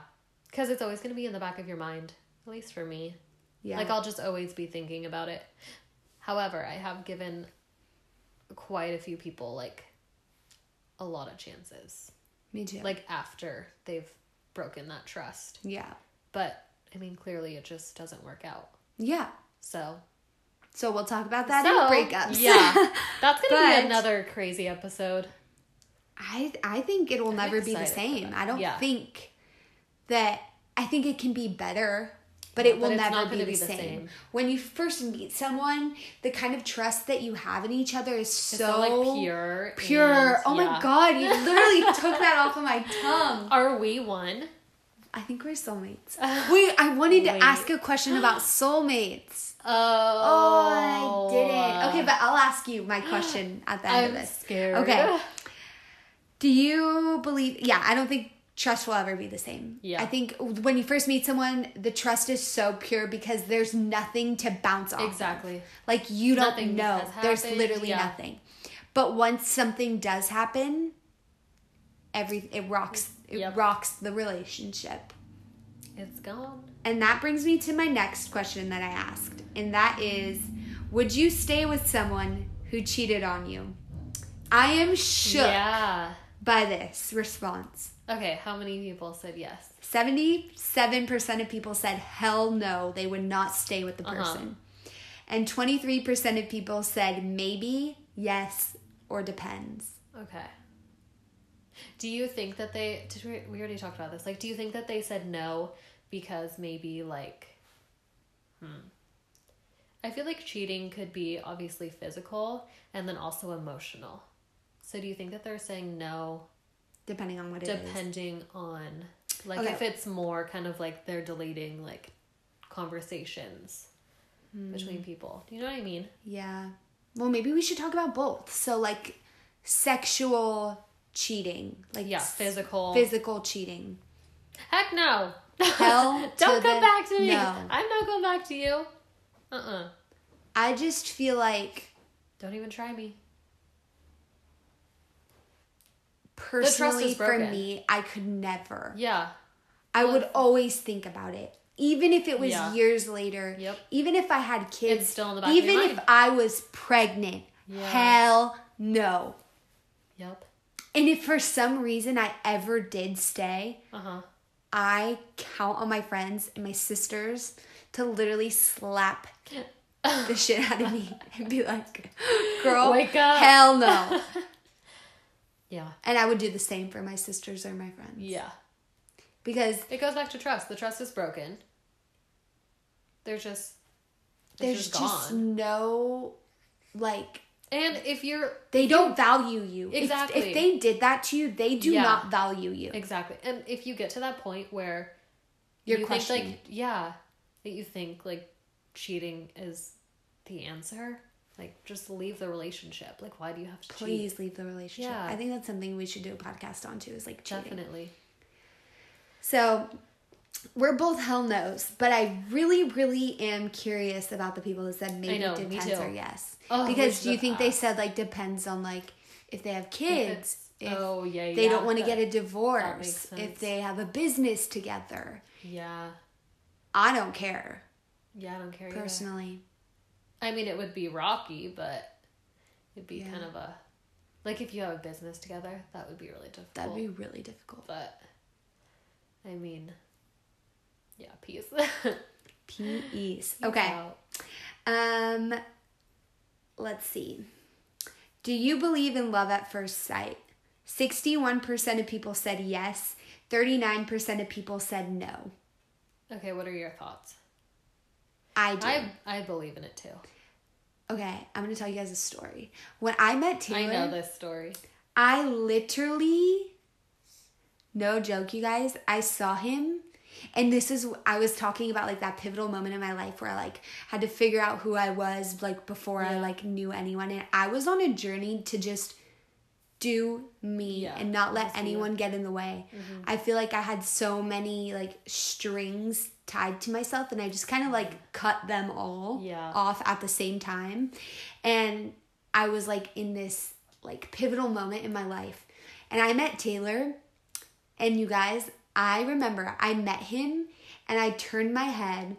because it's always going to be in the back of your mind, at least for me. Yeah. Like, I'll just always be thinking about it. However, I have given... quite a few people, like, a lot of chances. Me too. Like, after they've broken that trust. Yeah. But, I mean, clearly it just doesn't work out. Yeah. So. So we'll talk about that so, in breakups. Yeah. That's going to be another crazy episode. I I think it will I'm never be the same. I don't yeah. think that, I think it can be better. But it will but never be, the, be same. the same. When you first meet someone, the kind of trust that you have in each other is so, so like pure. Pure. And, oh yeah. my God, you literally took that off of my tongue. Are we one? I think we're soulmates. Wait, I wanted Wait. to ask a question about soulmates. Oh. Oh, I didn't. Okay, but I'll ask you my question at the end I'm of this. I'm scared. Okay. Do you believe... Yeah, I don't think... trust will ever be the same. Yeah. I think when you first meet someone, the trust is so pure because there's nothing to bounce off. Exactly. Of. Like, you don't nothing know. There's literally yeah. nothing. But once something does happen, every it rocks it yep. rocks the relationship. It's gone. And that brings me to my next question that I asked, and that is, would you stay with someone who cheated on you? I am shook yeah. by this response. Okay, how many people said yes? seventy-seven percent of people said hell no, they would not stay with the person. Uh-huh. And twenty-three percent of people said maybe, yes, or depends. Okay. Do you think that they, did we, we already talked about this, like, do you think that they said no because maybe, like, hmm. I feel like cheating could be obviously physical and then also emotional. So do you think that they're saying no? Depending on what it Depending is. Depending on, like, okay. if it's more kind of like they're deleting, like, conversations mm. between people. Do you know what I mean? Yeah. Well, maybe we should talk about both. So, like, sexual cheating. Like, yeah, physical. Physical cheating. Heck no. Hell Don't come the, back to me. No. I'm not going back to you. Uh-uh. I just feel like... Don't even try me. Personally, for me, I could never. Yeah. I well, would always think about it. Even if it was yeah. years later. Yep. Even if I had kids. It's still in the back even of your mind. If I was pregnant. Yeah. Hell no. Yep. And if for some reason I ever did stay, uh-huh. I count on my friends and my sisters to literally slap the shit out of me and be like, girl, wake up. Hell no. Yeah. And I would do the same for my sisters or my friends. Yeah. Because... it goes back to trust. The trust is broken. They're just... There's just, just gone. No, like... And if you're... They you, don't value you. Exactly. If, if they did that to you, they do yeah. not value you. Exactly. And if you get to that point where... You're you questioning. Think, like, yeah. That you think, like, cheating is the answer... Like, just leave the relationship. Like, why do you have to Please cheat? Please leave the relationship. Yeah. I think that's something we should do a podcast on, too, is, like, cheating. Definitely. So, we're both hell no's, but I really, really am curious about the people who said maybe know, depends or yes. Oh, because do you think asked. They said, like, depends on, like, if they have kids, if, if oh, yeah, they yeah, don't want to get a divorce, if they have a business together. Yeah. I don't care. Yeah, I don't care personally. Either. I mean, it would be rocky, but it'd be yeah. kind of a... Like, if you have a business together, that would be really difficult. That would be really difficult. But, I mean, yeah, peace. Peace. Okay. Out. Um, let's see. Do you believe in love at first sight? sixty-one percent of people said yes. thirty-nine percent of people said no. Okay, what are your thoughts? I do. I, I believe in it too. Okay, I'm going to tell you guys a story. When I met Taylor... I know this story. I literally... No joke, you guys. I saw him. And this is... I was talking about, like, that pivotal moment in my life where I, like, had to figure out who I was, like, before yeah. I, like, knew anyone. And I was on a journey to just do me yeah, and not let anyone it. Get in the way. Mm-hmm. I feel like I had so many, like, strings tied to myself, and I just kind of like cut them all yeah. off at the same time. And I was like in this like pivotal moment in my life, and I met Taylor, and you guys, I remember I met him and I turned my head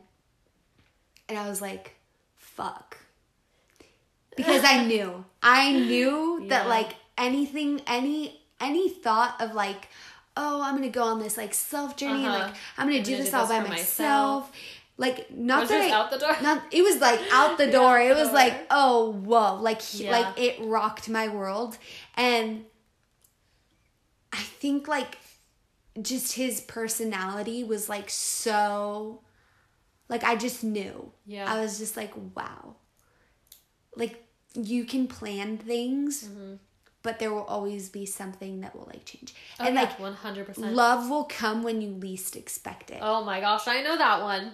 and I was like, fuck, because I knew I knew yeah. that like anything any any thought of like, oh, I'm going to go on this, like, self-journey, uh-huh. and, like, I'm going to do this all by myself. myself. Like, not was that I... out the door? Not, it was, like, out the door. It was, like, oh, whoa. Like, yeah. like, it rocked my world. And I think, like, just his personality was, like, so... Like, I just knew. Yeah. I was just, like, wow. Like, you can plan things. Mm-hmm. But there will always be something that will, like, change. Oh, and, yeah, like, one hundred percent. Love will come when you least expect it. Oh, my gosh. I know that one.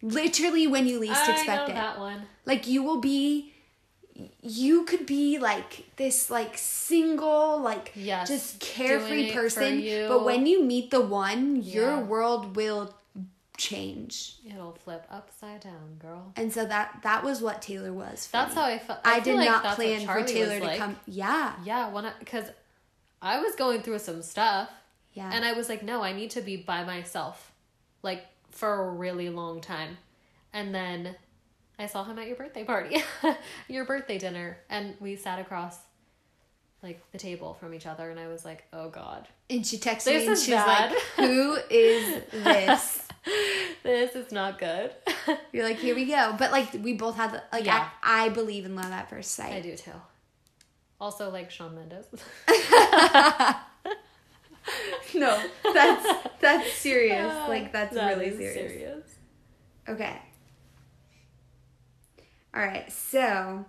Literally when you least I expect it. I know that one. Like, you will be... You could be, like, this, like, single, like, yes, just carefree person. But when you meet the one, yeah. your world will change. It'll flip upside down, girl. And so that that was what Taylor was for that's me. How I felt. I, I did like not plan for Taylor to like. Come yeah yeah when I, because I was going through some stuff yeah and I was like, no, I need to be by myself, like for a really long time. And then I saw him at your birthday party, your birthday dinner, and we sat across like the table from each other, and I was like, oh God. And she texted this me and she's bad. Like, who is this? This is not good. You're like, here we go. But like, we both had the, like, yeah. I, I believe in love at first sight. I do too. Also like Shawn Mendes. No, that's, that's serious. Like, that's that really serious. serious. Okay. All right. So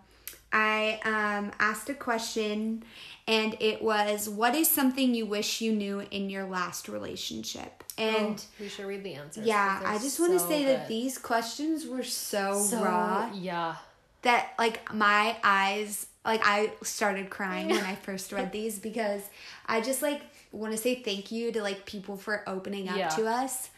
I um, asked a question, and it was, what is something you wish you knew in your last relationship? And oh, we should read the answers. Yeah. I just want to so say good. that these questions were so, so raw. Yeah. That like my eyes, like I started crying when I first read these, because I just like want to say thank you to like people for opening up yeah. to us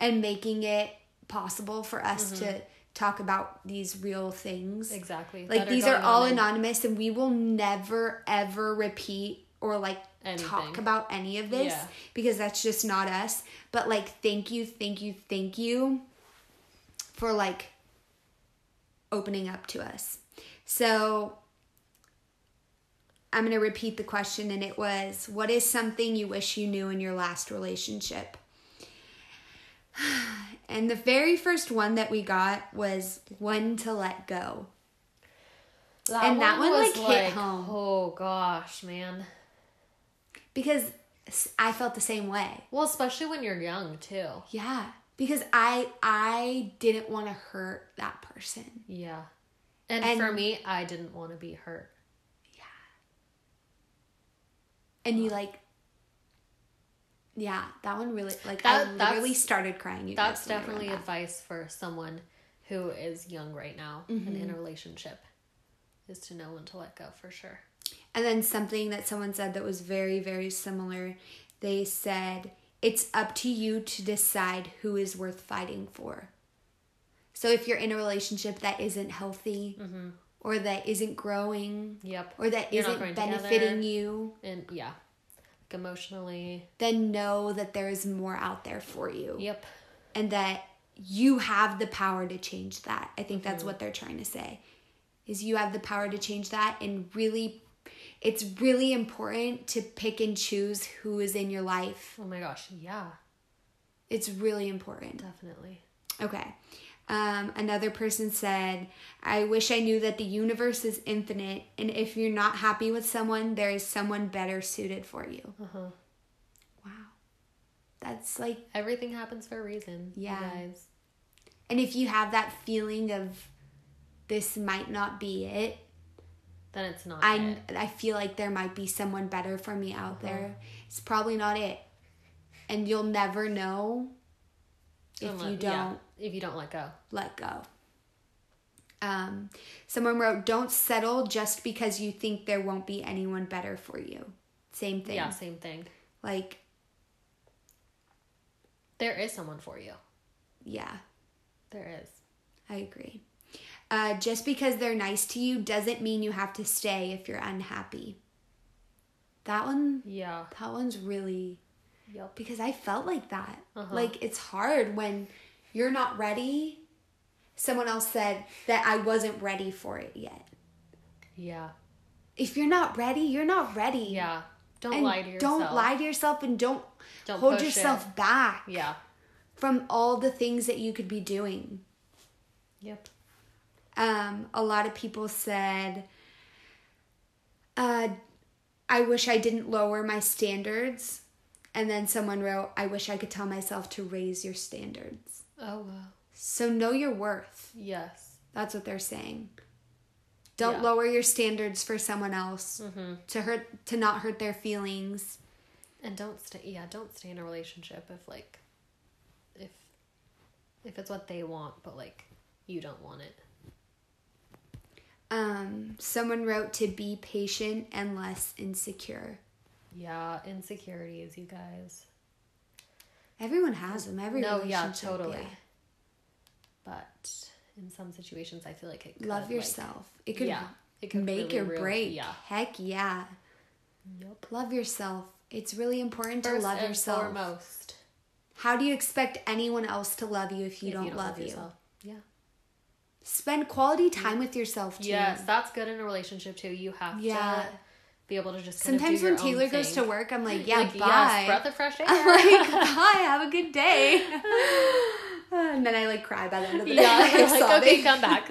and making it possible for us mm-hmm. to talk about these real things. Exactly. Like, these are all anonymous, and we will never, ever repeat or, like, anything. Talk about any of this yeah. because that's just not us. But, like, thank you, thank you, thank you for, like, opening up to us. So I'm going to repeat the question, and it was, what is something you wish you knew in your last relationship? And the very first one that we got was when to let go. That and that one, one like, like hit home. Oh gosh, man. Because I felt the same way. Well, especially when you're young too. Yeah. Because I I didn't want to hurt that person. Yeah. And, and for me, I didn't want to be hurt. Yeah. And you like Yeah, that one really, like, that, I literally started crying. You that's guys, definitely that. advice for someone who is young right now mm-hmm. and in a relationship, is to know when to let go, for sure. And then something that someone said that was very, very similar, they said, it's up to you to decide who is worth fighting for. So if you're in a relationship that isn't healthy mm-hmm. or that isn't growing yep. or that you're isn't benefiting you. And yeah. emotionally, then know that there is more out there for you. Yep. And that you have the power to change that. I think mm-hmm. that's what they're trying to say, is you have the power to change that. And really, it's really important to pick and choose who is in your life. Oh my gosh, yeah. It's really important. Definitely. Okay. Um, another person said, I wish I knew that the universe is infinite, and if you're not happy with someone, there is someone better suited for you. Uh-huh. Wow. That's like... everything happens for a reason, yeah. you guys. And if you have that feeling of, this might not be it, then it's not I, it. I feel like there might be someone better for me out uh-huh. there. It's probably not it. And you'll never know if Unless, you don't... Yeah. If you don't let go. Let go. Um, someone wrote, don't settle just because you think there won't be anyone better for you. Same thing. Yeah, same thing. Like. There is someone for you. Yeah. There is. I agree. Uh, just because they're nice to you doesn't mean you have to stay if you're unhappy. That one. Yeah. That one's really. Yep. Because I felt like that. Uh-huh. Like, it's hard when... you're not ready. Someone else said that I wasn't ready for it yet. Yeah. If you're not ready, you're not ready. Yeah. Don't and lie to yourself. Don't lie to yourself and don't, don't hold yourself it. back. Yeah. From all the things that you could be doing. Yep. Um, a lot of people said, uh, I wish I didn't lower my standards. And then someone wrote, I wish I could tell myself to raise your standards. Oh, wow. So know your worth. Yes. That's what they're saying. Don't yeah. lower your standards for someone else mm-hmm. to hurt, to not hurt their feelings. And don't stay, yeah, don't stay in a relationship if, like, if, if it's what they want, but, like, you don't want it. Um, someone wrote to be patient and less insecure. Yeah, insecurities, you guys. Everyone has them. Every no, relationship. No, yeah, totally. Yeah. But in some situations, I feel like it could. Love yourself. Like, it could, yeah, it could make really or real, break. Yeah. Heck yeah. Yep. Love yourself. It's really important First to love and yourself. Foremost. How do you expect anyone else to love you if you, if don't, you don't love, love you? Yourself. Yeah. Spend quality time yeah. with yourself too. Yes, that's good in a relationship too. You have yeah. to be able to just kind sometimes of do when your Taylor own goes thing. To work, I'm like, yeah, like, bye. Yes, breath of fresh air. I'm like, bye. Have a good day. And then I like cry by the end of the yeah, day. Yeah, like, like okay, come back.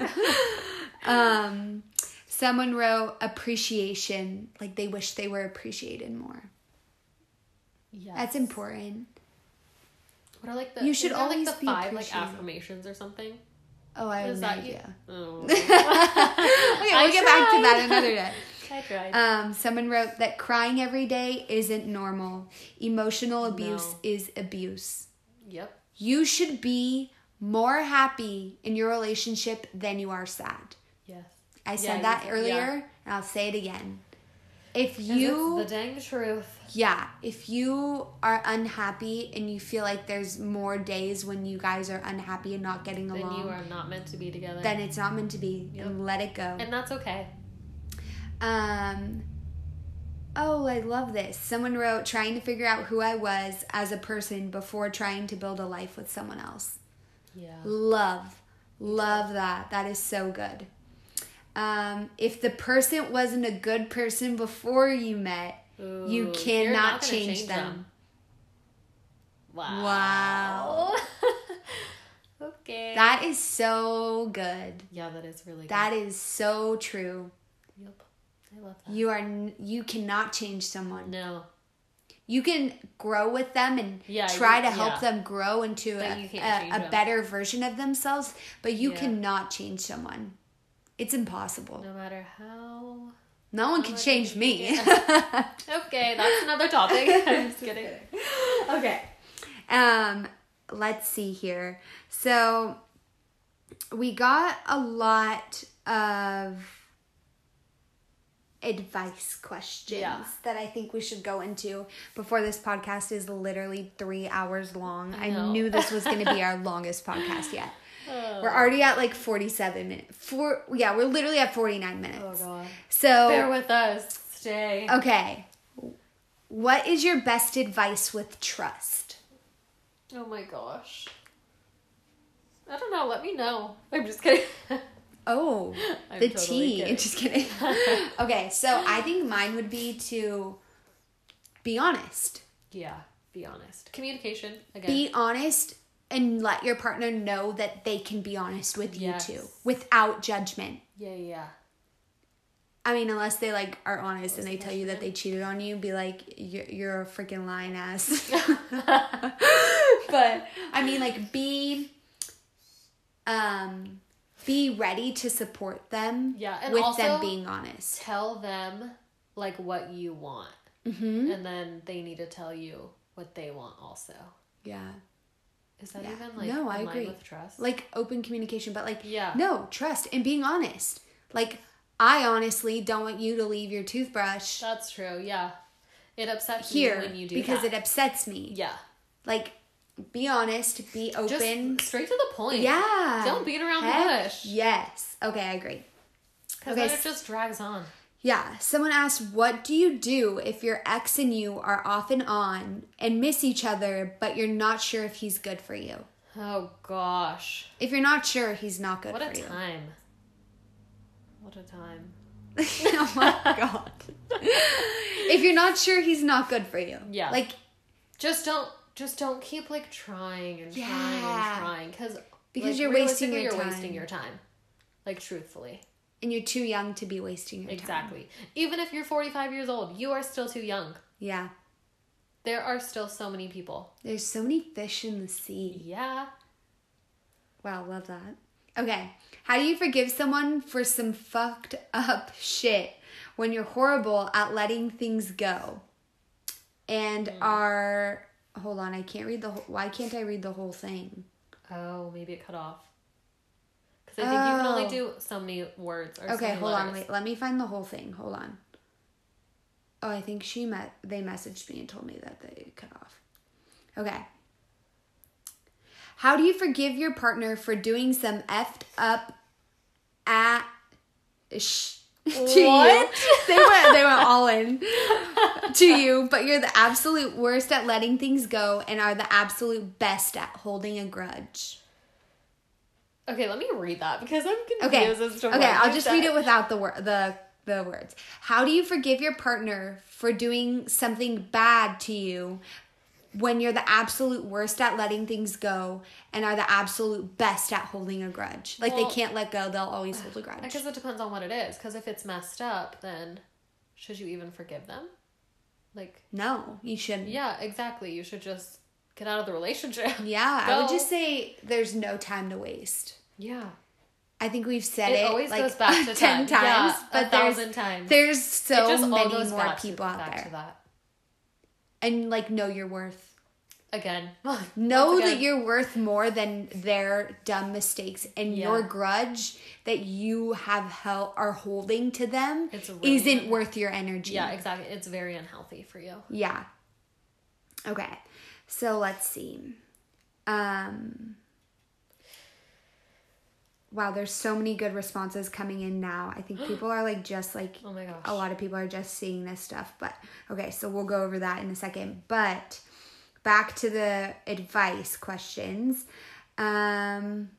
um, someone wrote appreciation, like they wish they were appreciated more. Yeah, that's important. What are like the you should always like the be five like affirmations or something? Oh, I have no idea. Oh. Okay, we'll get back to that another day. I tried. Um, someone wrote that crying every day isn't normal. Emotional abuse no. is abuse. Yep. You should be more happy in your relationship than you are sad. Yes. I said yeah, that earlier, yeah. and I'll say it again. If you... It's the dang truth. Yeah. If you are unhappy and you feel like there's more days when you guys are unhappy and not getting along... Then you are not meant to be together. Then it's not meant to be. Yep. And let it go. And that's okay. Um... Oh, I love this. Someone wrote, trying to figure out who I was as a person before trying to build a life with someone else. Yeah. Love. Love that. That is so good. Um, if the person wasn't a good person before you met, ooh, you cannot change, change them. them. Wow. Wow. Okay. That is so good. Yeah, that is really good. That is so true. Yep. I love that. You are you cannot change someone. No. You can grow with them and yeah, try you, to help yeah. them grow into but a, a, a better version of themselves, but you yeah. cannot change someone. It's impossible. No matter how... No one can change me. Yeah. Okay, that's another topic. I'm just kidding. Okay. Um, let's see here. So, we got a lot of... advice questions yeah. that I think we should go into before this podcast is literally three hours long. I, I knew this was going to be our longest podcast yet. Oh. We're already at like forty-seven minutes. Four, yeah, we're literally at forty-nine minutes. Oh God. So bear with us. Stay. Okay. What is your best advice with trust? Oh my gosh. I don't know. Let me know. I'm just kidding. Oh, I'm the totally tea. Kidding. Just kidding. Okay, so I think mine would be to be honest. Yeah, be honest. Communication, again. Be honest and let your partner know that they can be honest with yes. you too without judgment. Yeah, yeah. I mean, unless they like are honest and they tell you that they cheated on you, be like, you're, you're a freaking lying ass. But, I mean, like, be... um. Be ready to support them yeah, and with also them being honest. Tell them, like, what you want. Mm-hmm. And then they need to tell you what they want also. Yeah. Is that yeah. even, like, no, I in agree. Line with trust? Like, open communication. But, like, yeah. no, trust and being honest. Like, I honestly don't want you to leave your toothbrush. That's true, yeah. It upsets here, me when you do because that. Because it upsets me. Yeah. Like... Be honest. Be open. Just straight to the point. Yeah. Don't beat around the bush. Yes. Okay, I agree. Because okay. then it just drags on. Yeah. Someone asked, what do you do if your ex and you are off and on and miss each other, but you're not sure if he's good for you? Oh, gosh. If you're not sure, he's not good what for you. What a time. What a time. Oh, my God. If you're not sure, he's not good for you. Yeah. Like, just don't. Just don't keep, like, trying and yeah. trying and trying. Cause, because like, you're wasting your you're time. You're wasting your time. Like, truthfully. And you're too young to be wasting your exactly. time. Exactly. Even if you're forty-five years old, you are still too young. Yeah. There are still so many people. There's so many fish in the sea. Yeah. Wow, love that. Okay. How do you forgive someone for some fucked up shit when you're horrible at letting things go and mm. are... Hold on, I can't read the whole... Why can't I read the whole thing? Oh, maybe it cut off. Because I think oh. you can only do so many words or okay, so hold letters. On, wait. Let me find the whole thing. Hold on. Oh, I think she met... They messaged me and told me that they cut off. Okay. How do you forgive your partner for doing some effed up... at... Sh- To what? You. They went they went all in to you, but you're the absolute worst at letting things go and are the absolute best at holding a grudge. Okay, let me read that because I'm confused okay. as to okay, what Okay, I'll just said. read it without the wor- the the words. How do you forgive your partner for doing something bad to you when you're the absolute worst at letting things go and are the absolute best at holding a grudge? Like, well, they can't let go, they'll always hold a grudge. I guess it depends on what it is, because if it's messed up, then should you even forgive them? Like, no, you shouldn't. Yeah, exactly. You should just get out of the relationship. Yeah, go. I would just say there's no time to waste. Yeah. I think we've said it, it always like goes back to ten time. times, yeah, but a thousand there's, times. There's so many more people to, out back there. To that. And, like, know your worth. Again. Know again. that you're worth more than their dumb mistakes. And yeah. your grudge that you have held, are holding to them it's really isn't unhealthy. worth your energy. Yeah, exactly. It's very unhealthy for you. Yeah. Okay. So, let's see. Um, wow, there's so many good responses coming in now. I think people are, like, just, like... Oh, my gosh. A lot of people are just seeing this stuff. But, okay, so we'll go over that in a second. But back to the advice questions. Um,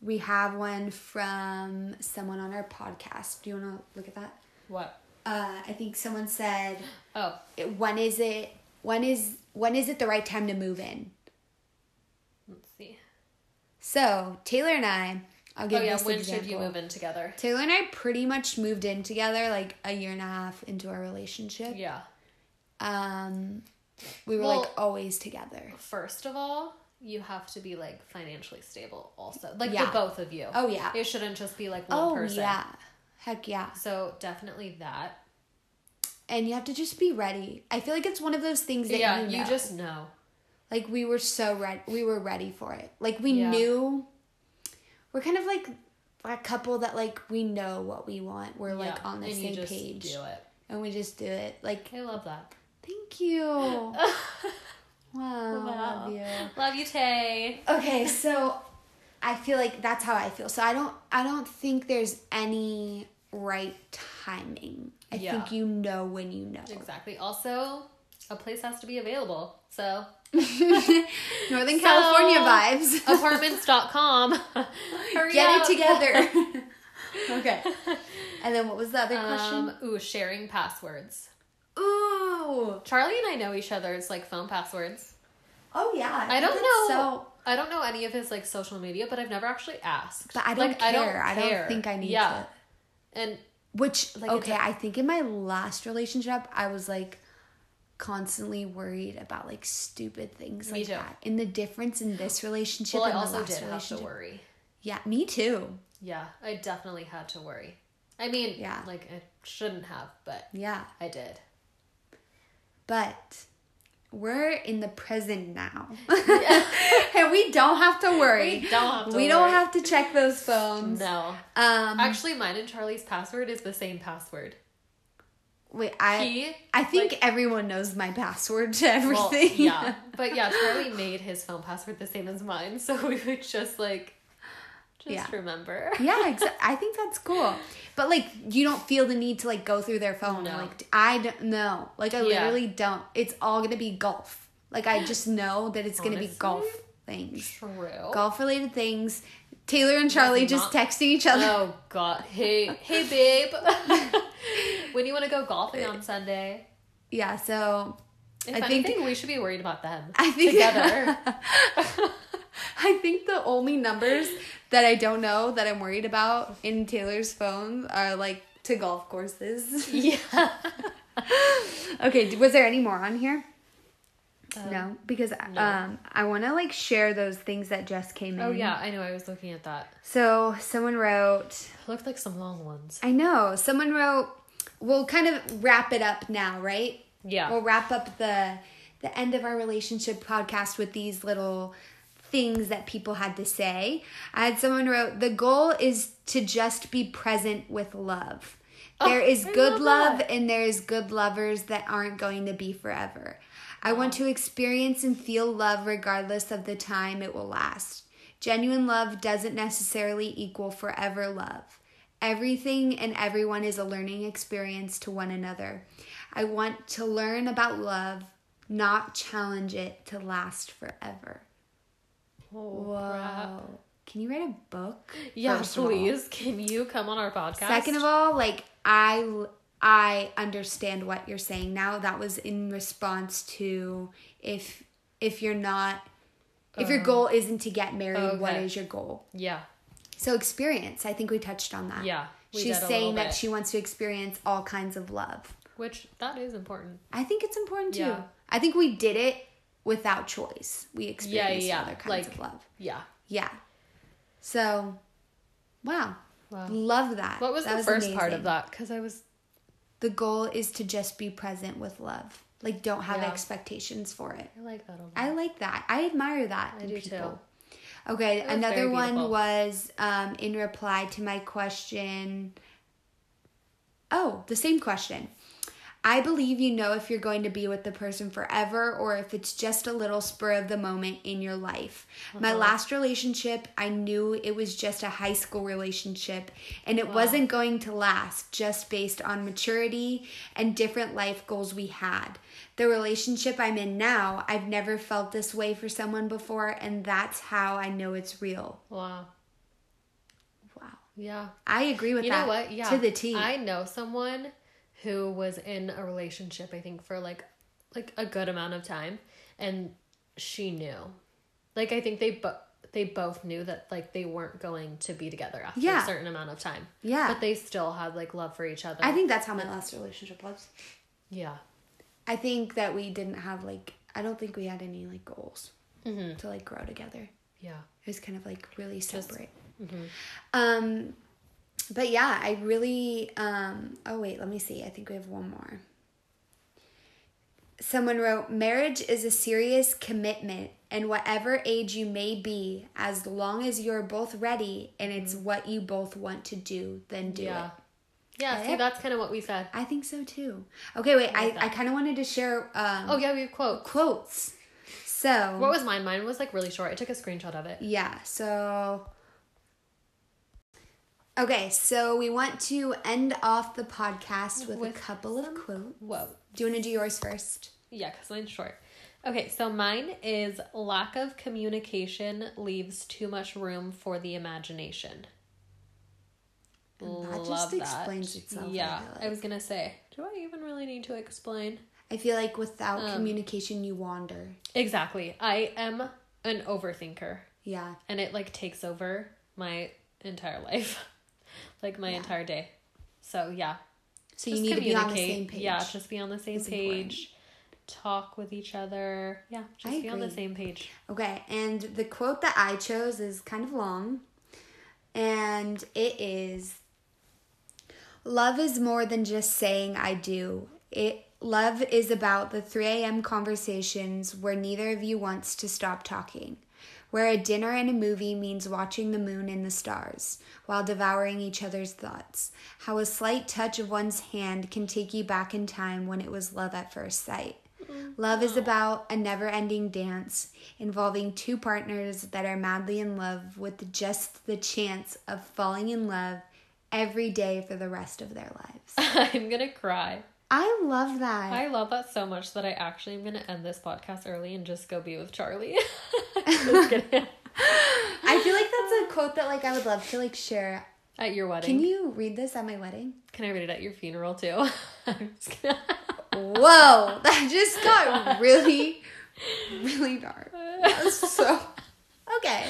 we have one from someone on our podcast. Do you want to look at that? What? Uh, I think someone said... Oh. When is it... When is when is it the right time to move in? Let's see. So Taylor and I, I'll give oh, yeah. you an example. When should you move in together? Taylor and I pretty much moved in together like a year and a half into our relationship. Yeah. Um, we were well, like always together. First of all, you have to be like financially stable. Also, like yeah. the both of you. Oh yeah. It shouldn't just be like one oh, person. Oh yeah. Heck yeah. So definitely that. And you have to just be ready. I feel like it's one of those things that yeah, you know. Yeah, you just know. Like, we were so ready. We were ready for it. Like, we yeah. knew. We're kind of like a couple that, like, we know what we want. We're, yeah. like, on the and same you just page. do it. And we just do it. Like, I love that. Thank you. wow. wow. Love you. Love you, Tay. Okay, so I feel like that's how I feel. So I don't. I don't think there's any right timing. I yeah. think you know when you know. Exactly. Also, a place has to be available. So, Northern California so, vibes. apartments dot com. Hurry Get up. it together. Okay. And then what was the other um, question? Ooh, sharing passwords. Ooh. Charlie and I know each other's, like, phone passwords. Oh, yeah. I, I don't know. So... I don't know any of his, like, social media, but I've never actually asked. But I don't, like, care. I don't care. I don't think I need yeah. to. And... Which, like, okay, I think in my last relationship, I was, like, constantly worried about, like, stupid things like that. And the difference in this relationship and the last relationship. Well, I also did have to worry. Yeah, me too. Yeah, I definitely had to worry. I mean, yeah. like, I shouldn't have, but yeah, I did. But... We're in the present now. Yeah. And we don't have to worry. We don't have to We worry. don't have to check those phones. No. Um, Actually, mine and Charlie's password is the same password. Wait, I he, I think like, everyone knows my password to everything. Well, yeah. But yeah, Charlie made his phone password the same as mine. So we would just like, just yeah. remember. Yeah, exa- I think that's cool. But, like, you don't feel the need to, like, go through their phone. No. Like, I don't know. Like, I yeah. literally don't. It's all going to be golf. Like, I just know that it's going to be golf things. True. Golf-related things. Taylor and Charlie That's just not... texting each other. Oh, God. Hey, hey, babe. When do you want to go golfing on Sunday? Yeah, so... If I anything, think we should be worried about them. I think... Together. I think the only numbers... that I don't know that I'm worried about in Taylor's phone are, like, to golf courses. Yeah. Okay, was there any more on here? Um, no, because no. um, I want to, like, share those things that just came in. Oh, yeah, I know. I was looking at that. So someone wrote... Looked like some long ones. I know. Someone wrote... We'll kind of wrap it up now, right? Yeah. We'll wrap up the the end of our relationship podcast with these little... things that people had to say. I had someone wrote, the goal is to just be present with love. There oh, is I good love that. And there is good lovers that aren't going to be forever. I wow. want to experience and feel love regardless of the time it will last. Genuine love doesn't necessarily equal forever love. Everything and everyone is a learning experience to one another. I want to learn about love, not challenge it to last forever. Oh, wow. Can you write a book? Yeah, first please. Can you come on our podcast? Second of all, like, I, I understand what you're saying now. That was in response to if if you're not, if um, your goal isn't to get married, okay. What is your goal? Yeah. So experience. I think we touched on that. Yeah. She's saying that she wants to experience all kinds of love. Which, that is important. I think it's important too. Yeah. I think we did it without choice. We experienced yeah, yeah. other kinds like, of love. Yeah. Yeah. So, wow. wow. Love that. What was that the was first amazing. part of that? Because I was... The goal is to just be present with love. Like, don't have yeah. expectations for it. I like that a lot. I like that. I admire that I in do people. Too. Okay, another one was um, in reply to my question... Oh, the same question. I believe you know if you're going to be with the person forever or if it's just a little spur of the moment in your life. Uh-huh. My last relationship, I knew it was just a high school relationship and it wow. wasn't going to last just based on maturity and different life goals we had. The relationship I'm in now, I've never felt this way for someone before, and that's how I know it's real. Wow. Wow. Yeah. I agree with you that know what? Yeah. to the T. I know someone... who was in a relationship, I think, for, like, like a good amount of time. And she knew. Like, I think they, bo- they both knew that, like, they weren't going to be together after yeah. a certain amount of time. Yeah. But they still had, like, love for each other. I think that's how my last relationship was. Yeah. I think that we didn't have, like... I don't think we had any, like, goals mm-hmm. to, like, grow together. Yeah. It was kind of, like, really separate. Just, mm-hmm. Um... But yeah, I really, um, oh wait, let me see. I think we have one more. Someone wrote, marriage is a serious commitment, and whatever age you may be, as long as you're both ready and it's what you both want to do, then do yeah. it. Yeah, see, that's kind of what we said. I think so too. Okay, wait, I, I, I kind of wanted to share. Um, oh yeah, we have quotes. Quotes. So. What was mine? Mine was like really short. I took a screenshot of it. Yeah, so... Okay, so we want to end off the podcast with, with a couple of quotes. Whoa. Do you want to do yours first? Yeah, because mine's short. Okay, so mine is, lack of communication leaves too much room for the imagination. And that Love just explains that. itself. Yeah, I, I was going to say, do I even really need to explain? I feel like without um, communication, you wander. Exactly. I am an overthinker. Yeah. And it, like, takes over my entire life. Like, my yeah. entire day. So, yeah. So, just you need to be on the same page. Yeah, just be on the same it's page. Important. Talk with each other. Yeah, just I be agree. on the same page. Okay, and the quote that I chose is kind of long. And it is, love is more than just saying I do. It Love is about the three a.m. conversations where neither of you wants to stop talking. Where a dinner and a movie means watching the moon and the stars while devouring each other's thoughts. How a slight touch of one's hand can take you back in time when it was love at first sight. Love is about a never-ending dance involving two partners that are madly in love with just the chance of falling in love every day for the rest of their lives. I'm going to cry. I love that. I love that so much that I actually am going to end this podcast early and just go be with Charlie. Just kidding. I feel like that's a quote that, like, I would love to, like, share. At your wedding. Can you read this at my wedding? Can I read it at your funeral, too? I'm just kidding. Whoa. That just got really, really dark. That was so... Okay.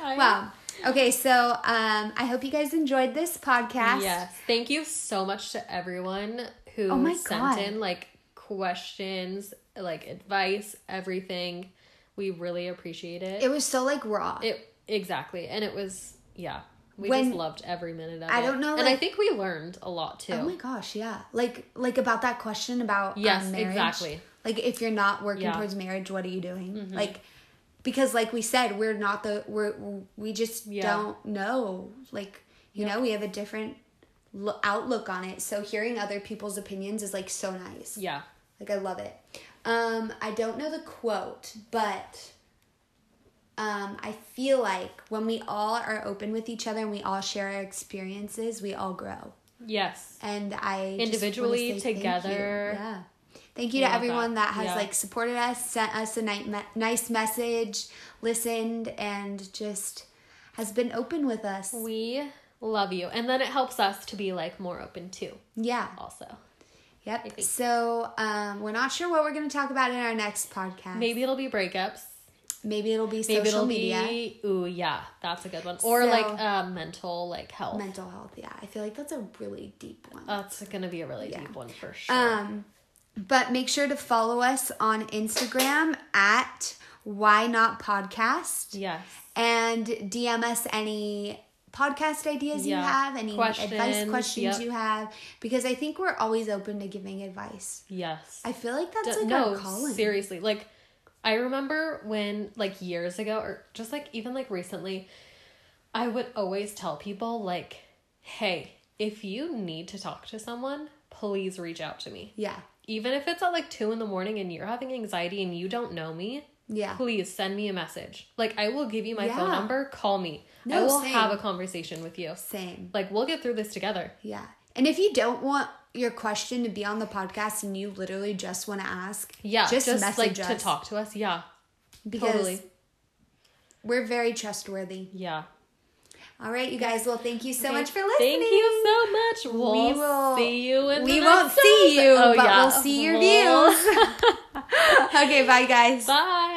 I... Wow. Okay, so um, I hope you guys enjoyed this podcast. Yes. Thank you so much to everyone who oh my sent God. in, like, questions, like, advice, everything. We really appreciate it. It was so, like, raw. It Exactly. And it was, yeah. We when, just loved every minute of I it. I don't know. And like, I think we learned a lot, too. Oh, my gosh, yeah. Like, like about that question about yes, um, marriage. Exactly. Like, if you're not working yeah. towards marriage, what are you doing? Mm-hmm. Like, because, like we said, we're not the, we're, we just yeah. don't know. Like, you yep. know, we have a different lo- outlook on it. So hearing other people's opinions is, like, so nice. Yeah. Like, I love it. Um, I don't know the quote, but Um, I feel like when we all are open with each other and we all share our experiences, we all grow. Yes. And I individually, together. Thank yeah. Thank you I to everyone that, that has yeah. like supported us, sent us a nice message, listened, and just has been open with us. We love you. And then it helps us to be like more open too. Yeah. Also. Yep. So um, we're not sure what we're going to talk about in our next podcast. Maybe it'll be breakups. Maybe it'll be social Maybe it'll media. Be, ooh, yeah, that's a good one. Or so, like uh, mental like health. Mental health, yeah. I feel like that's a really deep one. That's going to be a really yeah. deep one for sure. Um, but make sure to follow us on Instagram at Why Not Podcast. Yes. And D M us any podcast ideas yeah. you have, any questions. advice questions yep. you have, because I think we're always open to giving advice. Yes. I feel like that's D- like no, our calling. Seriously, like. I remember when, like, years ago, or just, like, even, like, recently, I would always tell people, like, hey, if you need to talk to someone, please reach out to me. Yeah. Even if it's at, like, two in the morning and you're having anxiety and you don't know me, yeah. please send me a message. Like, I will give you my yeah. phone number. Call me. No, I will same. have a conversation with you. Same. Like, we'll get through this together. Yeah. And if you don't want your question to be on the podcast and you literally just want to ask, yeah, just, just message like, us. To talk to us, yeah. Because totally. We're very trustworthy. Yeah. All right, you guys. Well, thank you so okay. much for listening. Thank you so much. We'll we will see you in the We won't see you, oh, but yeah. we'll see your we'll... views. Okay, bye, guys. Bye.